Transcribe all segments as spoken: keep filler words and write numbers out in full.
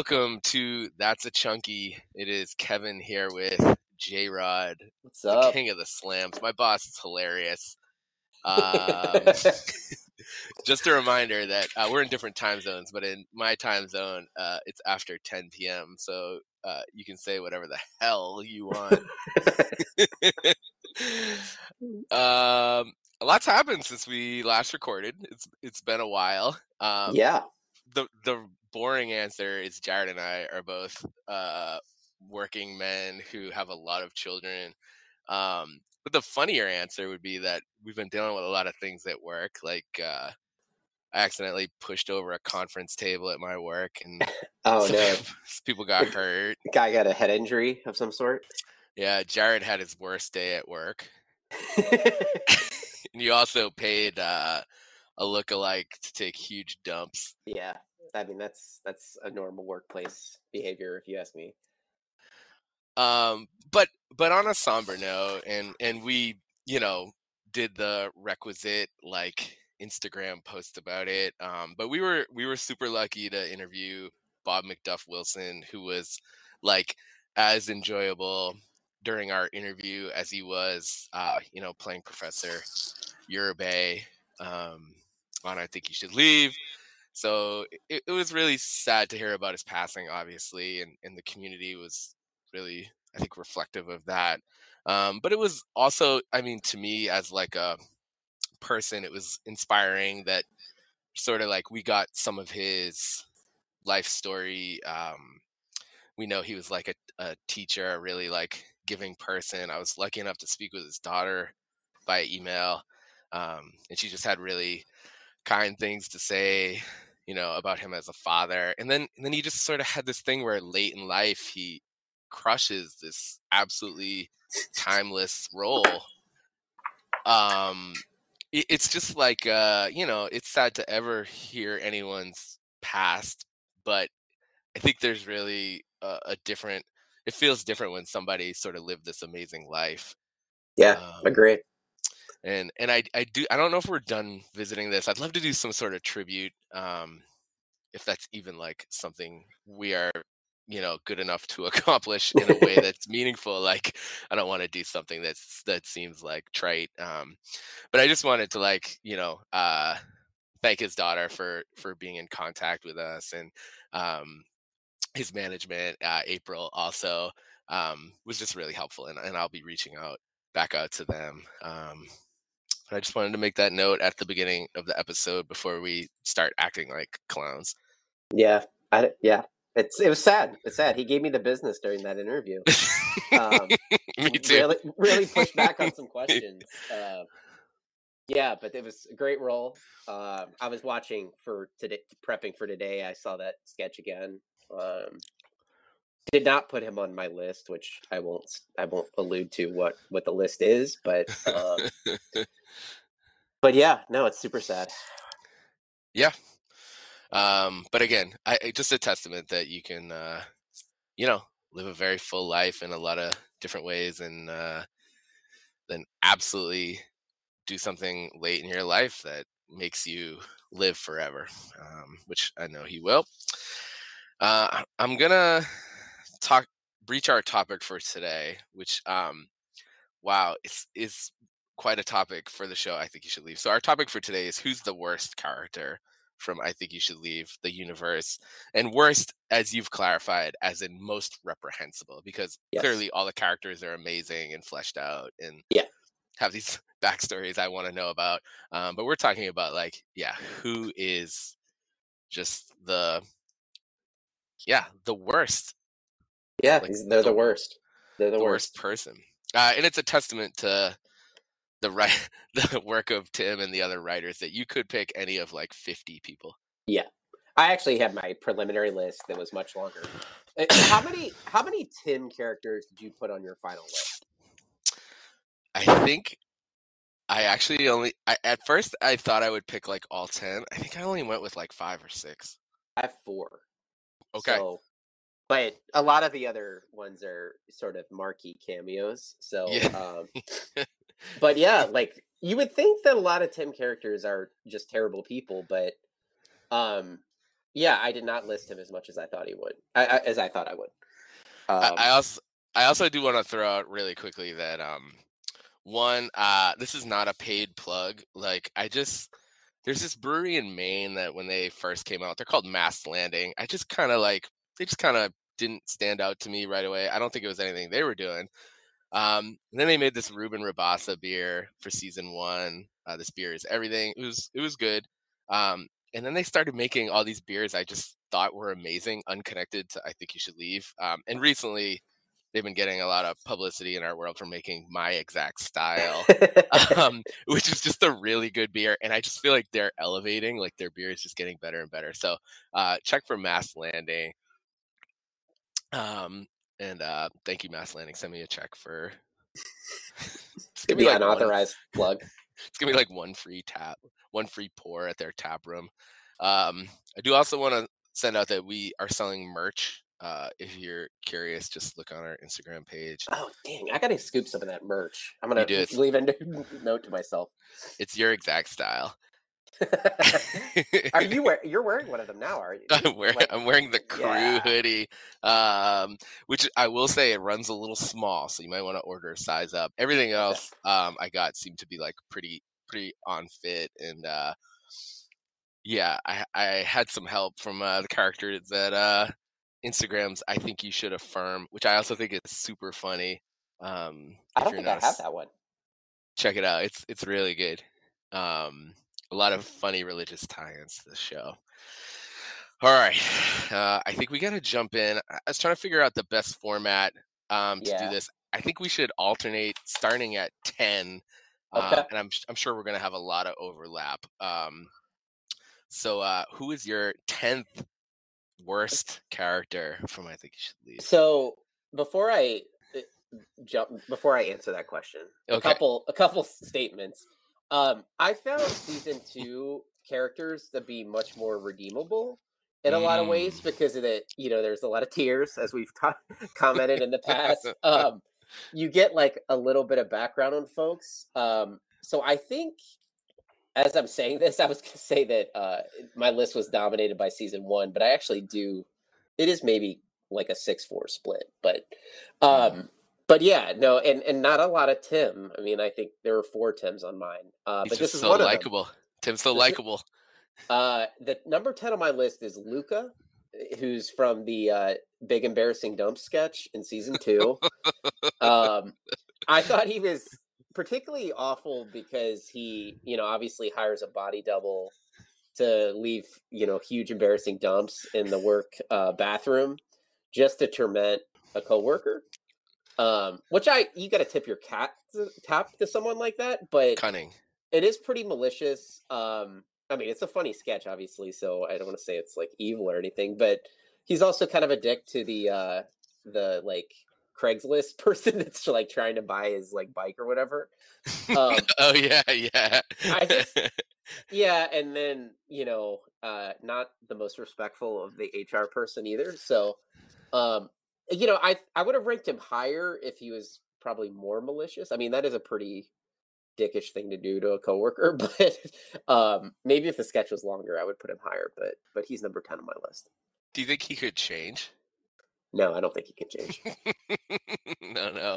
Welcome to That's a Chunky. It is Kevin here with J-Rod. What's up? The king of the slams. My boss is hilarious. Um, just a reminder that uh, we're in different time zones, but in my time zone, uh, it's after ten p.m., so uh, you can say whatever the hell you want. um, a lot's happened since we last recorded. It's It's been a while. Um, yeah. The the boring answer is Jared and I are both uh, working men who have a lot of children. Um, but the funnier answer would be that we've been dealing with a lot of things at work. Like uh, I accidentally pushed over a conference table at my work, and oh some, no, people got hurt. The guy got a head injury of some sort. Yeah, Jared had his worst day at work, and you also paid Uh, a look-alike to take huge dumps. Yeah, I mean that's that's a normal workplace behavior, if you ask me. Um, but but on a somber note, and and we you know did the requisite like Instagram post about it. Um, but we were we were super lucky to interview Bob McDuff Wilson, who was like as enjoyable during our interview as he was, uh, you know, playing Professor Uribe. Um, on I Think You Should Leave. So it, it was really sad to hear about his passing, obviously, and, and the community was really, I think, reflective of that. Um, but it was also, I mean, to me as like a person, it was inspiring that sort of like we got some of his life story. Um, we know he was like a, a teacher, a really like giving person. I was lucky enough to speak with his daughter by email. Um, and she just had really kind things to say, you know, about him as a father. And then, and then he just sort of had this thing where late in life, he crushes this absolutely timeless role. Um, it, it's just like, uh, you know, it's sad to ever hear anyone's past, but I think there's really a, a different, it feels different when somebody sort of lived this amazing life. Yeah, um, agreed. And and I I do I don't know if we're done visiting this. I'd love to do some sort of tribute, um, if that's even like something we are, you know, good enough to accomplish in a way that's meaningful. Like I don't want to do something that's that seems like trite. Um, but I just wanted to like you know uh, thank his daughter for for being in contact with us, and um, his management, uh, April, also um, was just really helpful, and and I'll be reaching out back out to them. Um, I just wanted to make that note at the beginning of the episode before we start acting like clowns. Yeah, I, yeah, it's it was sad. It's sad. He gave me the business during that interview. Um, me too. Really, really pushed back on some questions. Uh, yeah, but it was a great role. Uh, I was watching for today, prepping for today. I saw that sketch again. Um, Did not put him on my list, which I won't. I won't allude to what, what the list is, but um, but yeah, no, it's super sad. Yeah, um, but again, I, just a testament that you can, uh, you know, live a very full life in a lot of different ways, and uh, then absolutely do something late in your life that makes you live forever, um, which I know he will. Uh, I'm gonna talk breach our topic for today, which um wow it's is quite a topic for the show I Think You Should Leave. So our topic for today is who's the worst character from I Think You Should Leave the universe, and worst as you've clarified as in most reprehensible, because yes, clearly all the characters are amazing and fleshed out and yeah have these backstories I want to know about, um but we're talking about like yeah who is just the yeah the worst. Yeah, like they're the, the worst. They're the, the worst. worst person. Uh, and it's a testament to the right, the work of Tim and the other writers that you could pick any of like fifty people. Yeah. I actually had my preliminary list that was much longer. How many how many Tim characters did you put on your final list? I think I actually only I, at first I thought I would pick like all ten. I think I only went with like five or six. I have four. Okay. So, but a lot of the other ones are sort of marquee cameos. So, yeah. Um, but yeah, like you would think that a lot of Tim characters are just terrible people, but um, Yeah, I did not list him as much as I thought he would. I, I, as I thought I would. Um, I, I also I also do want to throw out really quickly that um one uh this is not a paid plug. Like I just there's this brewery in Maine that when they first came out, they're called Mass Landing. I just kind of like they just kind of didn't stand out to me right away. I don't think it was anything they were doing. Um, and then they made this Rubén Rabasa beer for season one. Uh, this beer is everything. It was it was good. Um, and then they started making all these beers I just thought were amazing, unconnected to I Think You Should Leave. Um, and recently, they've been getting a lot of publicity in our world for making My Exact Style, um, which is just a really good beer. And I just feel like they're elevating, like their beer is just getting better and better. So uh, check for Mass Landing. Um, and uh, thank you, Mass Landing. Send me a check for... It's going to be like an unauthorized plug. It's going to be like one free tap, one free pour at their tap room. Um, I do also want to send out that we are selling merch. Uh, if you're curious, just look on our Instagram page. Oh, dang. I got to scoop some of that merch. I'm going to leave a note to myself. It's Your Exact Style. Are you wear- you're wearing one of them now, are you? I'm wearing, like, I'm wearing the crew yeah. hoodie, um, which I will say it runs a little small, so you might want to order a size up. Everything else um, I got seemed to be like pretty pretty on fit, and uh, yeah, I, I had some help from uh, the character that uh, Instagram's I Think You Should Affirm, which I also think is super funny. Um, I don't think I have that one. Check it out. It's it's really good. Um, A lot of funny religious tie-ins to the show. All right. Uh, I think we got to jump in. I was trying to figure out the best format um, to yeah. do this. I think we should alternate starting at ten. Okay. Uh, and I'm I'm sure we're going to have a lot of overlap. Um, so uh, who is your tenth worst character from I Think You Should Leave? So before I jump, before I answer that question, okay. a couple a couple statements. Um, I found season two characters to be much more redeemable in a mm. lot of ways because of the, you know, there's a lot of tears, as we've ta- commented in the past. Um, you get like a little bit of background on folks. Um, so I think as I'm saying this, I was going to say that uh, my list was dominated by season one, but I actually do. It is maybe like a six four split, but um, mm. But yeah, no, and, and not a lot of Tim. I mean, I think there were four Tims on mine. Uh, He's but this just is so likable. Tim's so likable. Uh, the number ten on my list is Luca, who's from the uh, Big Embarrassing Dump sketch in season two. um, I thought he was particularly awful because he, you know, obviously hires a body double to leave, you know, huge embarrassing dumps in the work uh, bathroom just to torment a coworker. Um, which I, you got to tip your cat to, tap to someone like that, but cunning. It is pretty malicious. Um, I mean, it's a funny sketch, obviously, so I don't want to say it's like evil or anything, but he's also kind of a dick to the, uh, the like Craigslist person that's like trying to buy his like bike or whatever. Um, oh yeah. Yeah. I just, yeah. And then, you know, uh, not the most respectful of the H R person either. So, um, You know, I I would have ranked him higher if he was probably more malicious. I mean, that is a pretty dickish thing to do to a coworker, but um, maybe if the sketch was longer, I would put him higher. But but he's number ten on my list. Do you think he could change? No, I don't think he can change. no, no.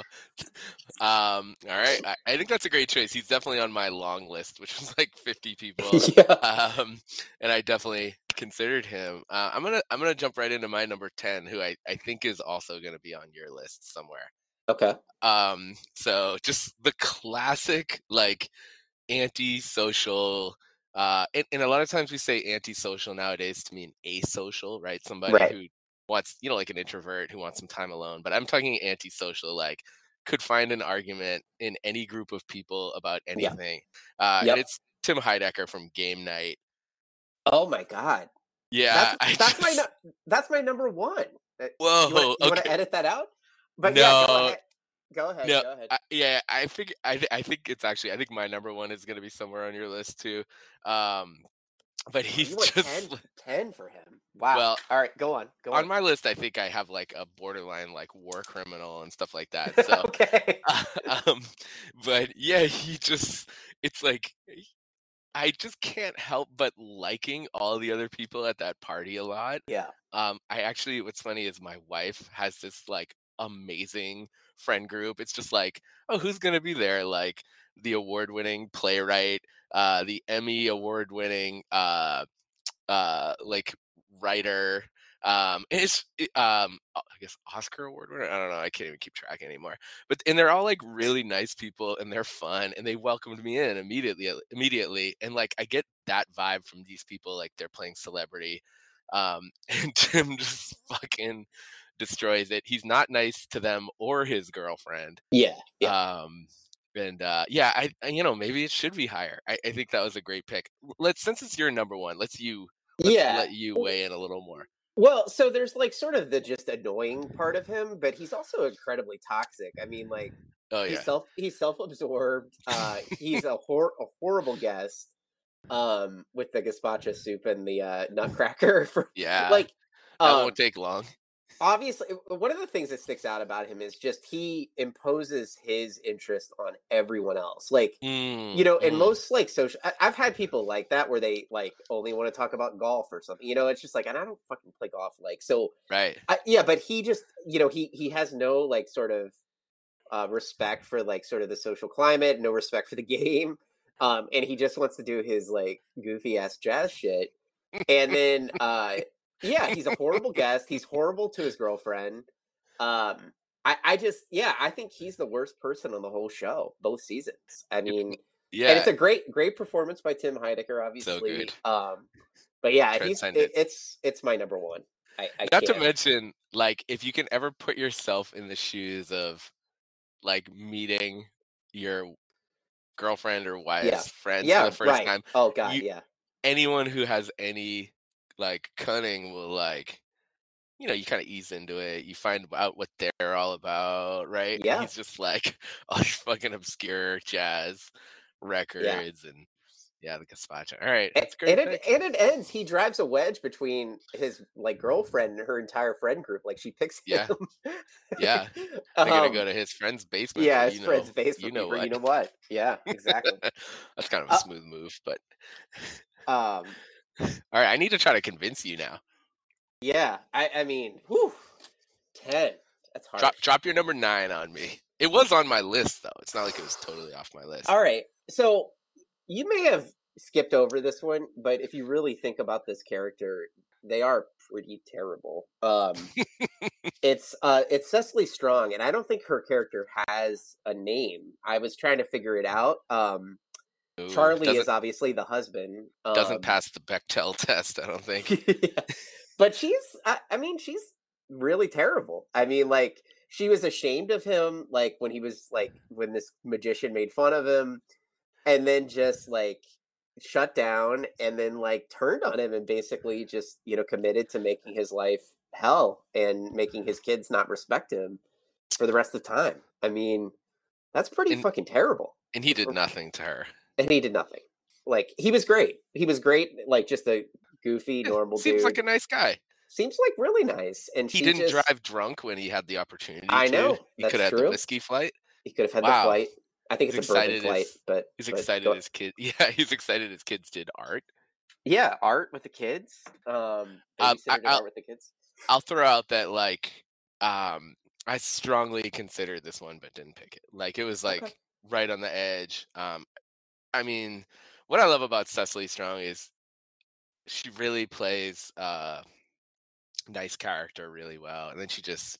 Um, all right, I, I think that's a great choice. He's definitely on my long list, which was like fifty people, yeah. um, and I definitely considered him. Uh, I'm gonna I'm gonna jump right into my number ten, who I, I think is also gonna be on your list somewhere. Okay. Um. So just the classic like anti-social. Uh, and, and a lot of times we say anti-social nowadays to mean asocial, right? Somebody right. who wants, you know, like an introvert who wants some time alone, but I'm talking antisocial, like could find an argument in any group of people about anything. Yeah. Uh, yep. And it's Tim Heidecker from Game Night. Oh my God. Yeah. That's, that's just... my, no- that's my number one. Whoa. You want to okay. edit that out? But no. yeah, go ahead. Go ahead. No, go ahead. I, yeah. I think, I, I think it's actually, I think my number one is going to be somewhere on your list too. Um, But he's you went just ten, ten for him. Wow. Well, all right, go on. Go on, on my list, I think I have like a borderline like war criminal and stuff like that. So, okay. um, but yeah, he just it's like I just can't help but liking all the other people at that party a lot. Yeah. Um, I actually, what's funny is my wife has this like amazing friend group. It's just like, oh, who's going to be there? Like the award-winning playwright, uh, the Emmy award-winning uh, uh, like writer. Um, it's, um, I guess Oscar award winner. I don't know. I can't even keep track anymore, but, and they're all like really nice people and they're fun and they welcomed me in immediately, immediately. And like, I get that vibe from these people, like they're playing celebrity. Um, and Tim just fucking destroys it. He's not nice to them or his girlfriend. Yeah. yeah. Um, and, uh, yeah, I, I, you know, maybe it should be higher. I, I think that was a great pick. Let's, since it's your number one, let's you, let's yeah. let you weigh in a little more. Well, so there's like sort of the just annoying part of him, but he's also incredibly toxic. I mean, like oh, yeah. he's self he's self-absorbed. Uh, he's a, hor- a horrible guest um, with the gazpacho soup and the uh, nutcracker. For, yeah, like um, that won't take long. Obviously, one of the things that sticks out about him is just he imposes his interest on everyone else. Like, mm, you know, mm. in most like social, I, I've had people like that where they like only want to talk about golf or something, you know, it's just like, and I don't fucking play golf. Like, so, right. I, yeah. But he just, you know, he, he has no like sort of uh, respect for like sort of the social climate, no respect for the game. Um, and he just wants to do his like goofy ass jazz shit. And then, uh, yeah, he's a horrible guest. He's horrible to his girlfriend. Um, I, I just, yeah, I think he's the worst person on the whole show, both seasons. I mean, yeah, and it's a great, great performance by Tim Heidecker, obviously. So good. Um, but yeah, he's, it, it's it's my number one. I, I Not can't. to mention, like, if you can ever put yourself in the shoes of, like, meeting your girlfriend or wife's yeah. friends yeah, for the first right. time. Oh God, you, yeah. Anyone who has any like cunning will like, you know, you kind of ease into it. You find out what they're all about, right? Yeah. He's just like all these fucking obscure jazz records yeah. and yeah, the gazpacho. All right, that's great. And it, and it ends. He drives a wedge between his like girlfriend and her entire friend group. Like she picks him. Yeah, yeah. They're gonna go to his friend's basement. Yeah, his friend's basement. You know what? You know what? Yeah, exactly. That's kind of a smooth uh, move, but um. All right, I need to try to convince you now. Yeah, I, I mean, whew, ten. That's hard. Drop, drop your number nine on me. It was on my list, though. It's not like it was totally off my list. All right, so you may have skipped over this one, but if you really think about this character, they are pretty terrible. Um, it's uh, it's Cecily Strong, and I don't think her character has a name. I was trying to figure it out. Um, Ooh, Charlie is obviously the husband. Um, doesn't pass the Bechdel test, I don't think. yeah. But she's, I, I mean, she's really terrible. I mean, like, she was ashamed of him, like, when he was, like, when this magician made fun of him, and then just, like, shut down, and then, like, turned on him and basically just, you know, committed to making his life hell and making his kids not respect him for the rest of the time. I mean, that's pretty and, fucking terrible. And he did nothing to her. And he did nothing. Like, he was great. He was great, like, just a goofy, normal Seems dude. Seems like a nice guy. Seems, like, really nice. And He didn't just... drive drunk when he had the opportunity I know. To. He could have had the whiskey flight. He could have had wow. the flight. I think he's it's a bourbon flight. As, but He's but excited go... his kids. Yeah, he's excited his kids did art. Yeah, art with the kids. Um, um I, art with the kids. I'll throw out that, like, um, I strongly considered this one but didn't pick it. Like, it was, like, okay. right on the edge. Um. I mean, what I love about Cecily Strong is she really plays a uh, nice character really well. And then she just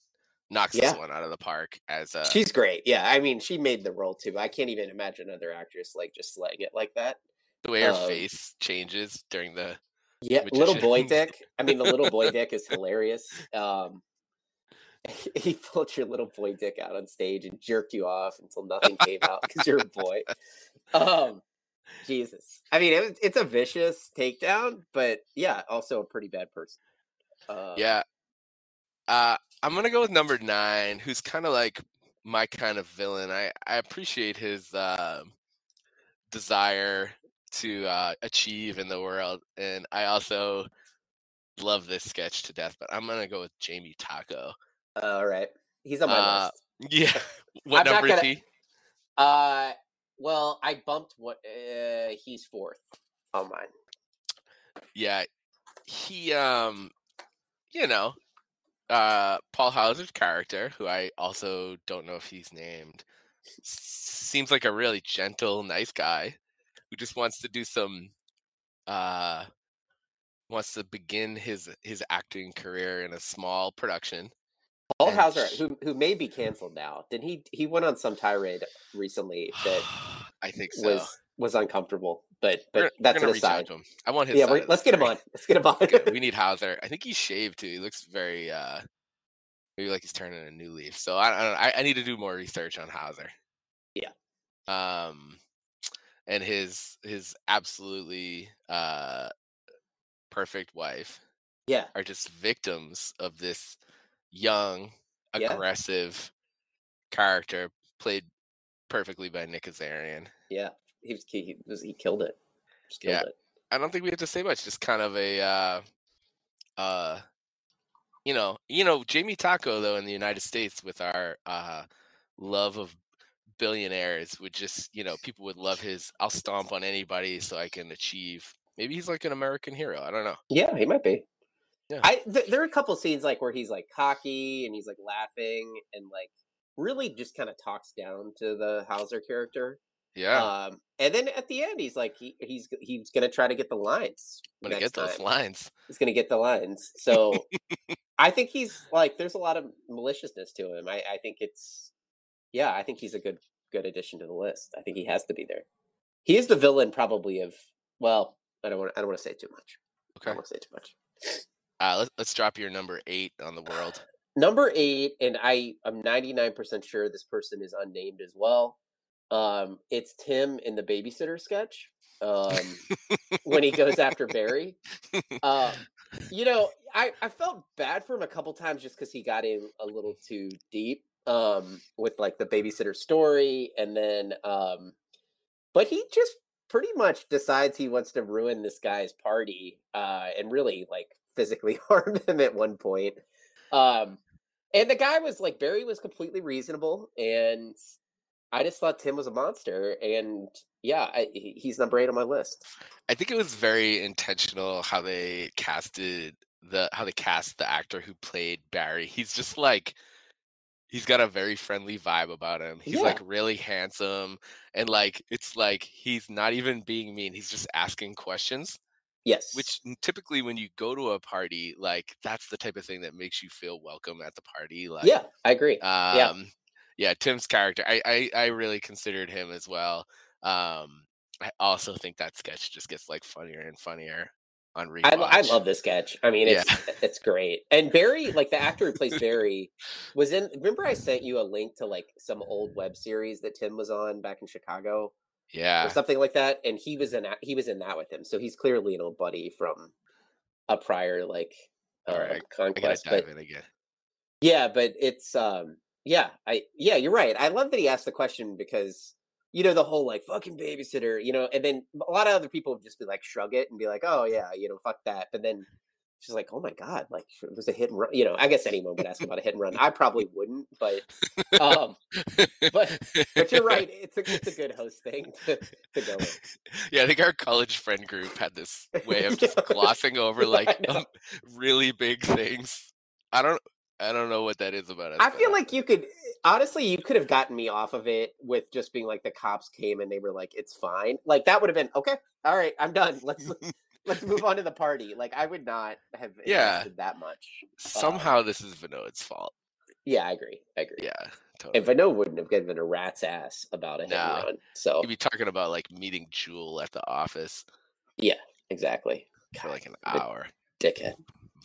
knocks yeah. this one out of the park. As a... She's great. Yeah. I mean, she made the role too. I can't even imagine another actress like just slaying it like that. The way her um, face changes during the. Yeah. Magician. Little boy dick. I mean, the little boy dick is hilarious. Um, he pulled your little boy dick out on stage and jerked you off until nothing came out because you're a boy. Um, Jesus. I mean, it was, it's a vicious takedown, but yeah, also a pretty bad person. Uh, yeah. Uh, I'm going to go with number nine, who's kind of like my kind of villain. I, I appreciate his uh, desire to uh, achieve in the world. And I also love this sketch to death, but I'm going to go with Jamie Taco. All right. He's on my uh, list. Yeah. What number gonna, is he? Uh, well, I bumped what uh, he's fourth. on mine. Yeah, he, um, you know, uh, Paul Hauser's character, who I also don't know if he's named, seems like a really gentle, nice guy who just wants to do some, uh, wants to begin his his acting career in a small production. Paul and Hauser, who who may be canceled now, did he he went on some tirade recently that I think so. was was uncomfortable. But but we're, that's we're an aside. To him. I want his. Yeah, side let's get him on. Let's get him on. Okay, we need Hauser. I think he's shaved too. He looks very uh, maybe like he's turning a new leaf. So I I, don't know, I I need to do more research on Hauser. Yeah. Um, and his his absolutely uh. perfect wife, yeah, are just victims of this young, aggressive yeah. character played perfectly by Nick Azarian. Yeah, he was he, was, he killed it. Just killed yeah, it. I don't think we have to say much. Just kind of a, uh, uh, you know, you know, Jamie Taco though in the United States with our uh, love of billionaires would just, you know, people would love his. I'll stomp on anybody so I can achieve. Maybe he's like an American hero. I don't know. Yeah, he might be. Yeah. I th- there are a couple scenes like where he's like cocky and he's like laughing and like really just kind of talks down to the Hauser character. Yeah. Um, and then at the end, he's like he he's he's gonna try to get the lines. I'm gonna get those time. lines. He's gonna get the lines. So I think he's like there's a lot of maliciousness to him. I, I think it's yeah. I think he's a good good addition to the list. I think he has to be there. He is the villain probably of well. I don't want. To, I don't want to say too much. Okay. I don't want to say too much. Uh, let's let's drop your number eight on the world. Uh, number eight, and I am ninety-nine percent sure this person is unnamed as well. Um, it's Tim in the babysitter sketch um, when he goes after Barry. Uh, you know, I, I felt bad for him a couple times just because he got in a little too deep um, with like the babysitter story, and then um, but he just. pretty much decides he wants to ruin this guy's party uh, and really like physically harm him at one point. Um, and the guy was like, Barry was completely reasonable. And I just thought Tim was a monster. And yeah, I, he's number eight on my list. I think it was very intentional how they casted the, how they cast the actor who played Barry. He's just like, he's got a very friendly vibe about him. He's yeah. like really handsome. And like, it's like, he's not even being mean. He's just asking questions. Yes. Which typically when you go to a party, like that's the type of thing that makes you feel welcome at the party. Like, yeah, I agree. Um, yeah. yeah. Tim's character. I, I, I really considered him as well. Um, I also think that sketch just gets like funnier and funnier. On rewatch. I, I love this sketch. I mean, it's yeah. it's great. And Barry, like the actor who plays Barry, was in. Remember, I sent you a link to like some old web series that Tim was on back in Chicago, yeah, or something like that. And he was in he was in that with him, so he's clearly an old buddy from a prior like uh, All right, conquest. I gotta dive but, in again. Yeah, but it's um, yeah, I yeah, you're right. I love that he asked the question because. You know, the whole, like, fucking babysitter, you know, and then a lot of other people would just be, like, shrug it and be like, oh, yeah, you know, fuck that. But then she's like, oh, my God, like, it was a hit and run. You know, I guess anyone would ask about a hit and run. I probably wouldn't, but um, but, but you're right. It's a, it's a good host thing to, to go with. Yeah, I think our college friend group had this way of just glossing over, like, um, really big things. I don't I don't know what that is about us. I feel like you could, honestly, you could have gotten me off of it with just being like the cops came and they were like, it's fine. Like that would have been, okay, all right, I'm done. Let's let's move on to the party. Like I would not have invested yeah. that much. Somehow um, this is Vinod's fault. Yeah, I agree. I agree. Yeah, totally. And Vinod wouldn't have given a rat's ass about a hit nah, and run. So he'd be talking about like meeting Jewel at the office. Yeah, exactly. For like an hour. Dickhead.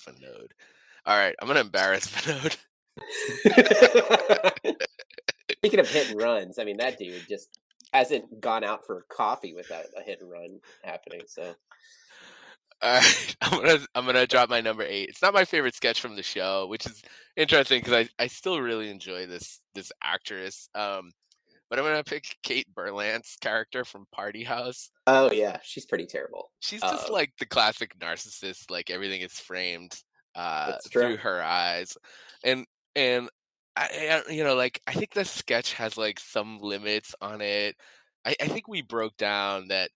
Vinod. All right, I'm going to embarrass Vinod. Speaking of hit and runs, I mean, that dude just hasn't gone out for coffee without a hit and run happening. So, all right, I'm going to I'm gonna drop my number eight. It's not my favorite sketch from the show, which is interesting because I, I still really enjoy this this actress. Um, but I'm going to pick Kate Berlant's character from Party House. Oh, yeah, she's pretty terrible. She's just Uh-oh. like the classic narcissist, like everything is framed. Uh, through her eyes, and and I, I you know like I think the sketch has like some limits on it. I, I think we broke down that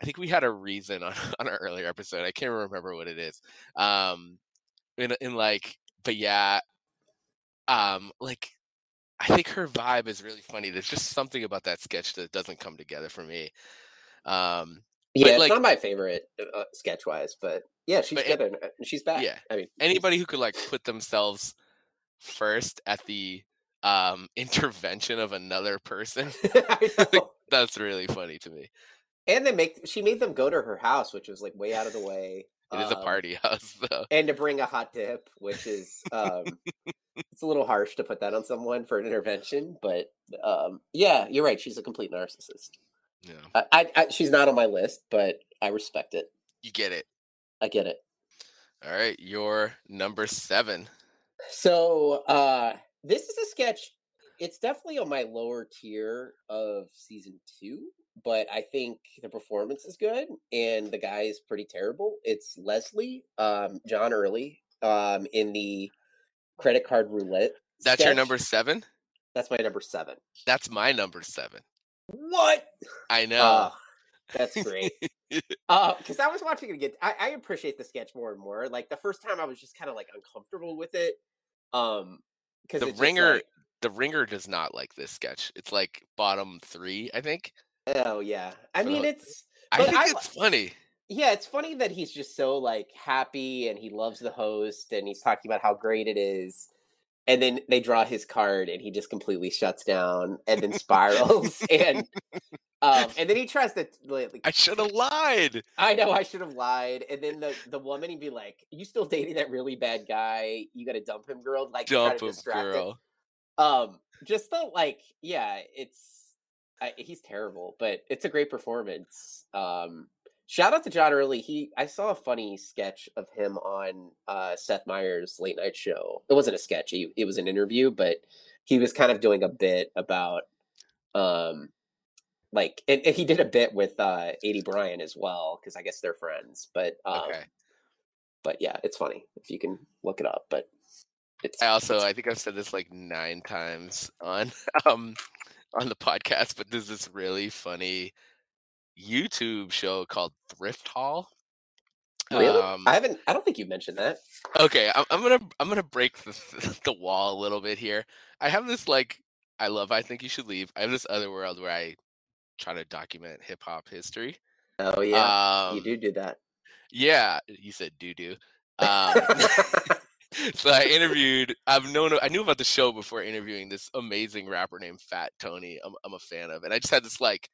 I think we had a reason on, on our earlier episode. I can't remember what it is. Um, in, in like, but yeah, um, like, I think her vibe is really funny. There's just something about that sketch that doesn't come together for me. Um, yeah, it's like, not my favorite uh, sketch-wise, but yeah, she's but good it, and she's back. Yeah, I mean, anybody who could like put themselves first at the um, intervention of another person, that's really funny to me. And they make she made them go to her house, which was like way out of the way. It um, is a party house, though. And to bring a hot dip, which is um, it's a little harsh to put that on someone for an intervention, but um, yeah, you're right. She's a complete narcissist. Yeah, I, I, I, she's not on my list, but I respect it. You get it. I get it. All right, you're number seven. So uh, this is a sketch. It's definitely on my lower tier of season two, but I think the performance is good and the guy is pretty terrible. It's Leslie, um, John Early, um, in the credit card roulette. That's sketch. Your number seven? That's my number seven. That's my number seven. What? I know. Uh, that's great. Uh, because I was watching it again. I, I appreciate the sketch more and more. Like the first time I was just kind of like uncomfortable with it. Um, because the ringer, like... the ringer does not like this sketch. It's like bottom three, I think. Oh yeah, I so, mean it's. I think I, it's funny. Yeah, it's funny that he's just so like happy and he loves the host and he's talking about how great it is, and then they draw his card and he just completely shuts down and then spirals and um and then he tries to. Like, I should have lied. I know I should have lied, and then the the woman he'd be like, "You still dating that really bad guy? You gotta dump him, girl." Like dump him, girl. Him. Um, just the like, yeah, it's. I, he's terrible, but it's a great performance. Um, shout out to John Early. He, I saw a funny sketch of him on uh, Seth Meyers' late night show. It wasn't a sketch; he, it was an interview, but he was kind of doing a bit about, um, like, and, and he did a bit with uh, Andy Brian as well because I guess they're friends. But, um, okay. But yeah, it's funny if you can look it up. But it's, I also, it's... I think I've said this like nine times on. Um... on the podcast, but there's this really funny YouTube show called Thrift Hall. Really? Um, I haven't. I don't think you mentioned that. Okay, I'm, I'm gonna I'm gonna break the, the wall a little bit here. I have this like I love. I Think You Should Leave. I have this other world where I try to document hip hop history. Oh yeah, um, you do do that. Yeah, you said do do. Um, So I interviewed, I've known, I knew about the show before interviewing this amazing rapper named Fat Tony. I'm, I'm a fan of, and I just had this like,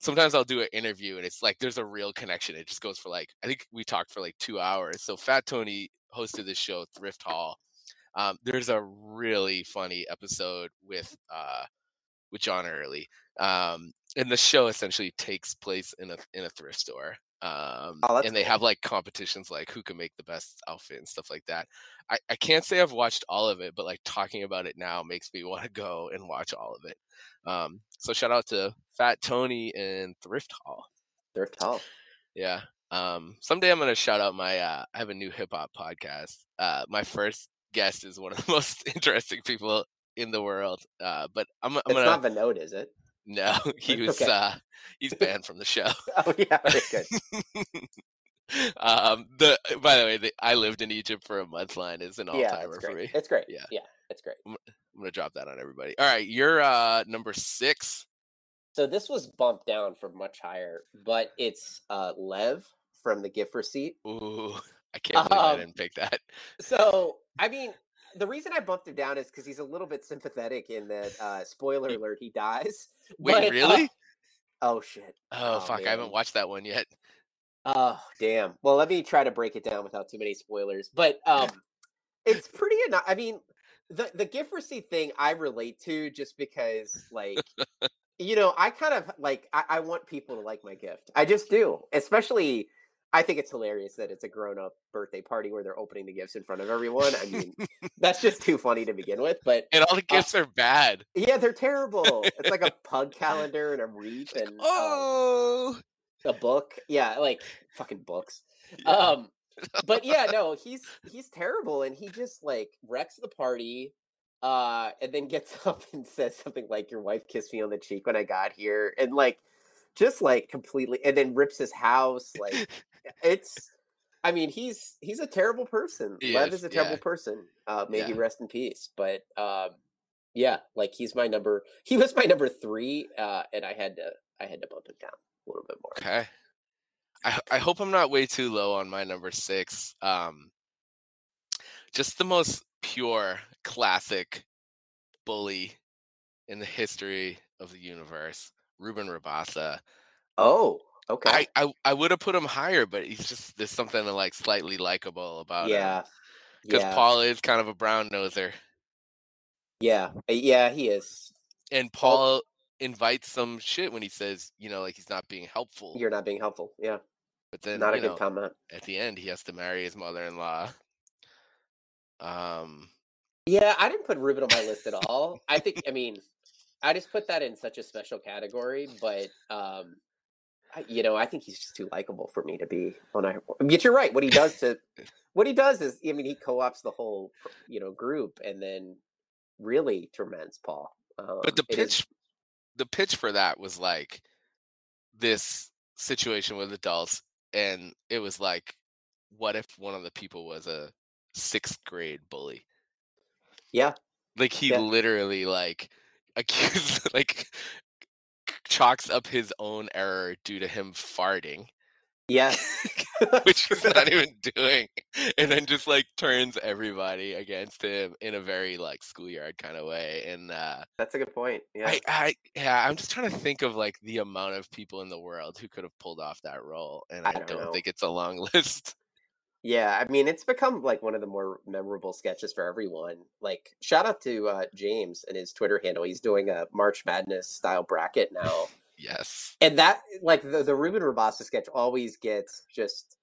sometimes I'll do an interview and it's like, there's a real connection. It just goes for like, I think we talked for like two hours. So Fat Tony hosted this show, Thrift Hall. Um, there's a really funny episode with, uh, with John Early. Um, and the show essentially takes place in a, in a thrift store. Um, oh, and they cool. have like competitions, like who can make the best outfit and stuff like that. I, I can't say I've watched all of it, but like talking about it now makes me want to go and watch all of it. Um, so shout out to Fat Tony and Thrift Hall. Thrift Hall. Yeah. Um, someday I'm going to shout out my, uh, I have a new hip hop podcast. Uh, my first guest is one of the most interesting people in the world. Uh, but I'm, I'm going to. It's gonna... not Vinod, is it? No, he was. Okay. Uh, he's banned from the show. Oh yeah, good. um, the by the way, the, I lived in Egypt for a month. Line is an all timer yeah, for me. It's great. Yeah, yeah, it's great. I'm, I'm gonna drop that on everybody. All right, you're uh, number six. So this was bumped down from much higher, but it's uh, Lev from The Gift Receipt. Ooh, I can't believe um, I didn't pick that. So I mean. The reason I bumped him down is because he's a little bit sympathetic in that, uh, spoiler alert, he dies. Wait, but, really? Uh, oh, shit. Oh, oh fuck. Man. I haven't watched that one yet. Oh, damn. Well, let me try to break it down without too many spoilers. But um, it's pretty enough. I mean, the, the gift receipt thing I relate to just because, like, you know, I kind of, like, I, I want people to like my gift. I just do. Especially... I think it's hilarious that it's a grown-up birthday party where they're opening the gifts in front of everyone. I mean, that's just too funny to begin with. But and all the gifts uh, are bad. Yeah, they're terrible. It's like a pug calendar and a wreath and oh, um, a book. Yeah, like fucking books. Yeah. Um, but yeah, no, he's he's terrible, and he just like wrecks the party. Uh, and then gets up and says something like, "Your wife kissed me on the cheek when I got here," and like. just like completely, and then rips his house. Like it's, I mean, he's, he's a terrible person. He Lev is, is a terrible yeah. person. Uh, may yeah. he rest in peace. But um, yeah, like he's my number, he was my number three. Uh, and I had to, I had to bump it down a little bit more. Okay. I, I hope I'm not way too low on my number six. Um, just the most pure classic bully in the history of the universe, Rubén Rabasa. Oh, okay. I, I, I would have put him higher, but he's just, there's something like slightly likable about yeah. him. Because yeah. Paul is kind of a brown noser. Yeah. Yeah, he is. And Paul invites some shit when he says, you know, like he's not being helpful. You're not being helpful. Yeah. But then, not a good comment. At the end, he has to marry his mother-in-law. Um. Yeah, I didn't put Rubén on my list at all. I think, I mean, I just put that in such a special category, but, um, I, you know, I think he's just too likable for me to be on. I, but you're right. What he does to, what he does is, I mean, he co-opts the whole, you know, group, and then really torments Paul. Um, but the pitch, is, the pitch for that was like this situation with adults, and it was like, what if one of the people was a sixth grade bully? Yeah. Like he yeah. literally like accuses, like chalks up his own error due to him farting. Yeah. Which he's not even doing. And then just like turns everybody against him in a very like schoolyard kind of way. And uh that's a good point. Yeah. I, I yeah, I'm just trying to think of like the amount of people in the world who could have pulled off that role. And I, I don't, don't think it's a long list. Yeah, I mean, it's become like one of the more memorable sketches for everyone. Like, shout out to uh, James and his Twitter handle. He's doing a March Madness style bracket now. Yes. And that, like, the, the Rubén Rabasa sketch always gets just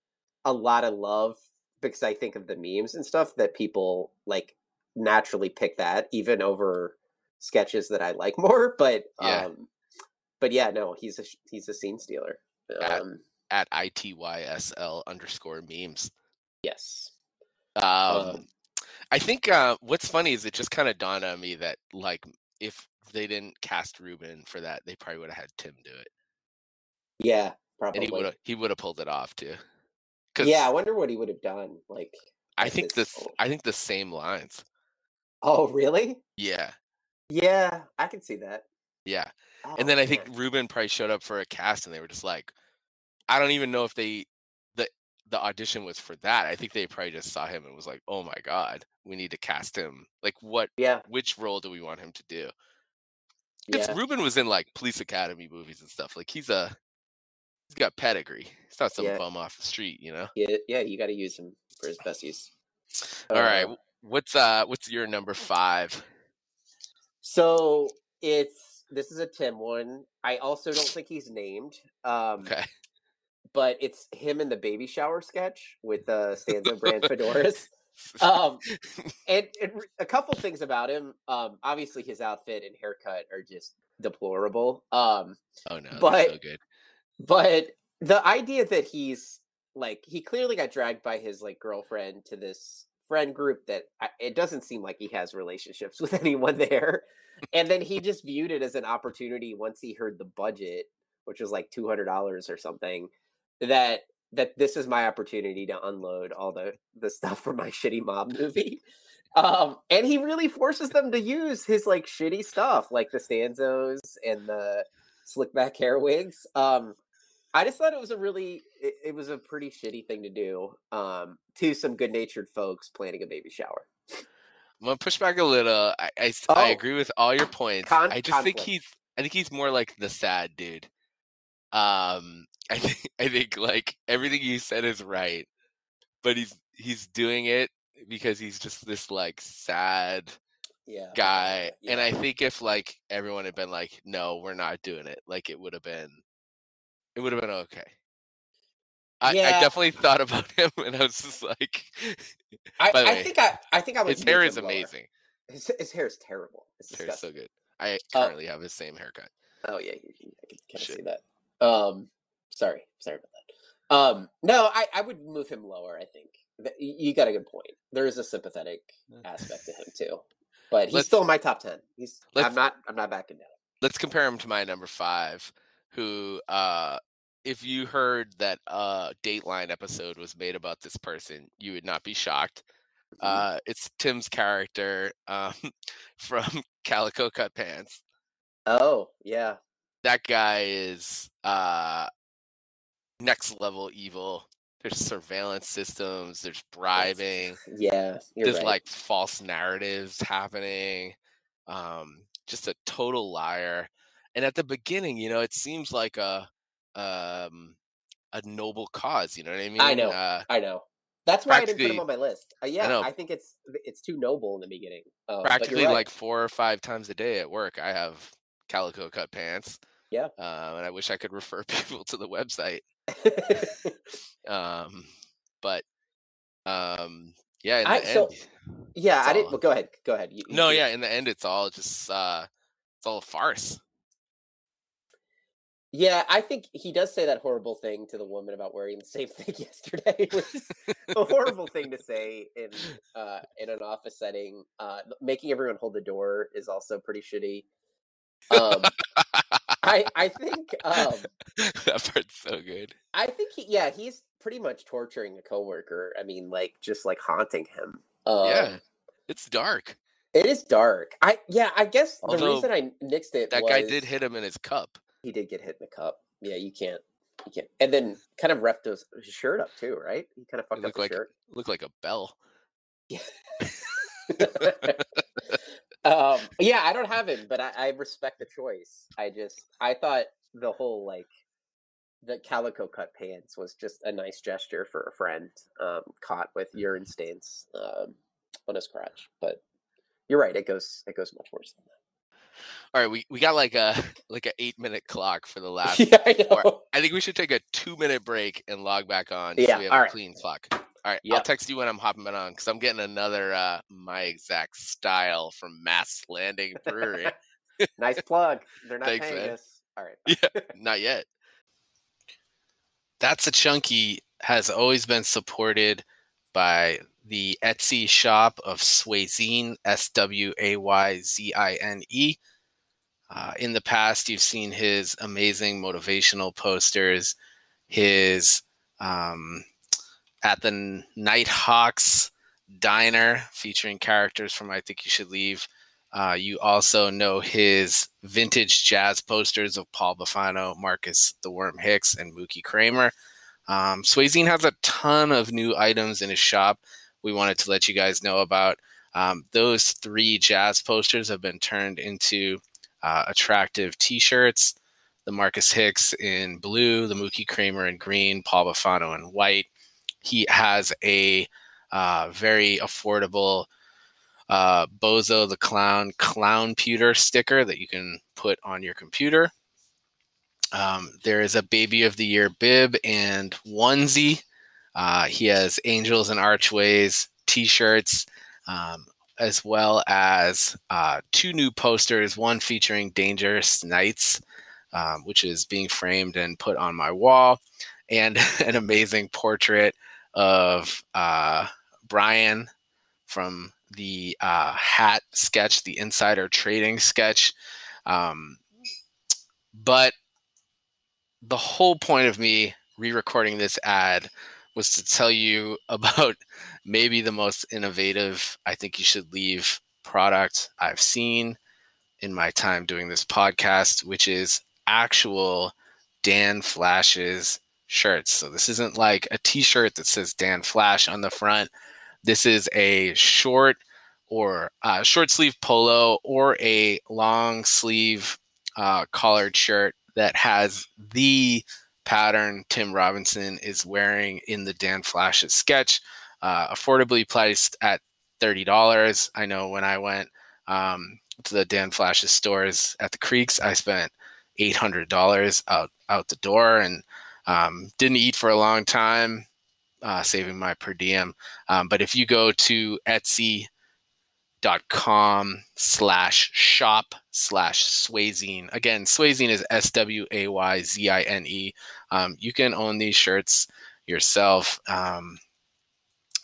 a lot of love because I think of the memes and stuff that people, like, naturally pick that, even over sketches that I like more. But, yeah. um, but yeah, no, he's a, he's a scene stealer. Um, at, at ITYSL underscore memes. Yes. Um, um, I think uh, what's funny is it just kind of dawned on me that, like, if they didn't cast Rubén for that, they probably would have had Tim do it. Yeah, probably. And he would have he would have pulled it off too. Yeah, I wonder what he would have done. Like, I think this. Old. I think the same lines. Oh, really? Yeah. Yeah, I can see that. Yeah, oh, and then man. I think Rubén probably showed up for a cast, and they were just like, I don't even know if they. The audition was for that. I think they probably just saw him and was like, oh my God, we need to cast him. Like what, yeah. which role do we want him to do? Because yeah. Rubén was in like police academy movies and stuff. Like he's a, he's got pedigree. He's not some yeah. bum off the street, you know? Yeah. Yeah. You got to use him for his best use. All um, right. What's, uh, what's your number five? So it's, this is a Tim one. I also don't think he's named. Um, okay. But it's him in the baby shower sketch with uh, Stanzo brand fedoras. Um, and, and a couple things about him. Um, obviously, his outfit and haircut are just deplorable. Um, oh, no. But, that's so good. But the idea that he's, like, he clearly got dragged by his, like, girlfriend to this friend group that I, it doesn't seem like he has relationships with anyone there. And then he just viewed it as an opportunity once he heard the budget, which was, like, two hundred dollars or something. That that this is my opportunity to unload all the, the stuff from my shitty mob movie. Um, and he really forces them to use his, like, shitty stuff, like the Stanzos and the slick back hair wigs. Um, I just thought it was a really, it, it was a pretty shitty thing to do um, to some good-natured folks planning a baby shower. I'm going to push back a little. I I, oh. I agree with all your points. Con- I just conflict. think he's, I think he's more like the sad dude. Um, I think I think like everything you said is right, but he's he's doing it because he's just this like sad yeah. guy. Yeah. And I think if like everyone had been like, no, we're not doing it, like it would have been it would have been okay. I, yeah. I definitely thought about him, and I was just like, I, by the I way, think I I think I was. His hair is amazing. His, his hair is terrible. It's his hair is so good. I currently um, have his same haircut. Oh yeah, I can kind of see that. Um, sorry, sorry about that. Um, no, I, I would move him lower. I think you got a good point. There is a sympathetic aspect to him too, but he's let's, still in my top ten. He's I'm not I'm not backing down. Let's compare him to my number five. who, uh, if you heard that uh, Dateline episode was made about this person, you would not be shocked. Uh, it's Tim's character um, from Calico Cut Pants. Oh, yeah. That guy is uh, next level evil. There's surveillance systems. There's bribing. Yeah, you're there's right. like false narratives happening. Um, just a total liar. And at the beginning, you know, it seems like a um, a noble cause. You know what I mean? I know. Uh, I know. That's why I didn't put him on my list. Uh, yeah, I, I think it's it's too noble in the beginning. Uh, practically right. like four or five times a day at work, I have Calico Cut Pants. Yeah. Uh, and I wish I could refer people to the website. um, but um, yeah. In I, the so, end, yeah, I didn't. All, go ahead. Go ahead. You, no, you, yeah. In the end, it's all just uh, it's all a farce. Yeah, I think he does say that horrible thing to the woman about wearing the same thing yesterday, which is a horrible thing to say in uh, in an office setting. Uh, making everyone hold the door is also pretty shitty. Um, I I think um, that part's so good. I think he, yeah, he's pretty much torturing a coworker. I mean, like just like haunting him. Um, yeah, it's dark. It is dark. I yeah, I guess Although, the reason I nixed it that was, guy did hit him in his cup. He did get hit in the cup. Yeah, you can't. You can't. And then kind of reffed his shirt up too, right? He kind of fucked up his like, shirt. Looked like a bell. Yeah. um, yeah, I don't have him, but I, I respect the choice. I just, I thought the whole like, the Calico Cut Pants was just a nice gesture for a friend um, caught with urine stains um, on his crotch. But you're right. It goes, it goes much worse than that. All right, we, we got like a like an eight minute clock for the last. Yeah, I know. Four. I think we should take a two minute break and log back on. Yeah, so we have all a right. clean clock. All right, yep. I'll text you when I'm hopping it on because I'm getting another uh, My Exact Style from Mass Landing Brewery. Nice plug. They're not Thanks, paying man. us. All right, yeah, not yet. That's a Chunky has always been supported by the Etsy shop of Swayzine, S W A Y Z I N E. Uh, in the past, you've seen his amazing motivational posters, his um, At the Nighthawks Diner featuring characters from I Think You Should Leave. Uh, you also know his vintage jazz posters of Paul Bufano, Marcus the Worm Hicks, and Mookie Kramer. Um, Swayzine has a ton of new items in his shop. We wanted to let you guys know about um, those three jazz posters have been turned into uh, attractive T-shirts. The Marcus Hicks in blue, the Mookie Kramer in green, Paul Bufano in white. He has a uh, very affordable uh, Bozo the Clown Clownputer sticker that you can put on your computer. Um, there is a Baby of the Year bib and onesie. Uh, he has Angels and Archways T-shirts, um, as well as uh, two new posters, one featuring Dangerous Nights, um, which is being framed and put on my wall, and an amazing portrait of uh, Brian from the uh, Hat sketch, the Insider Trading sketch. Um, but the whole point of me re-recording this ad was to tell you about maybe the most innovative I Think You Should Leave product I've seen in my time doing this podcast, which is actual Dan Flash's shirts. So this isn't like a t-shirt that says Dan Flash on the front. This is a short or uh, short sleeve polo or a long sleeve uh, collared shirt that has the pattern Tim Robinson is wearing in the Dan Flash's sketch, uh, affordably priced at thirty dollars. I know when I went um, to the Dan Flash's stores at the Creeks, I spent eight hundred dollars out, out the door and um, didn't eat for a long time, uh, saving my per diem. Um, but if you go to etsy.com slash shop slash Swayzine, again, Swayzine is S W A Y Z I N E. Um, you can own these shirts yourself. Um,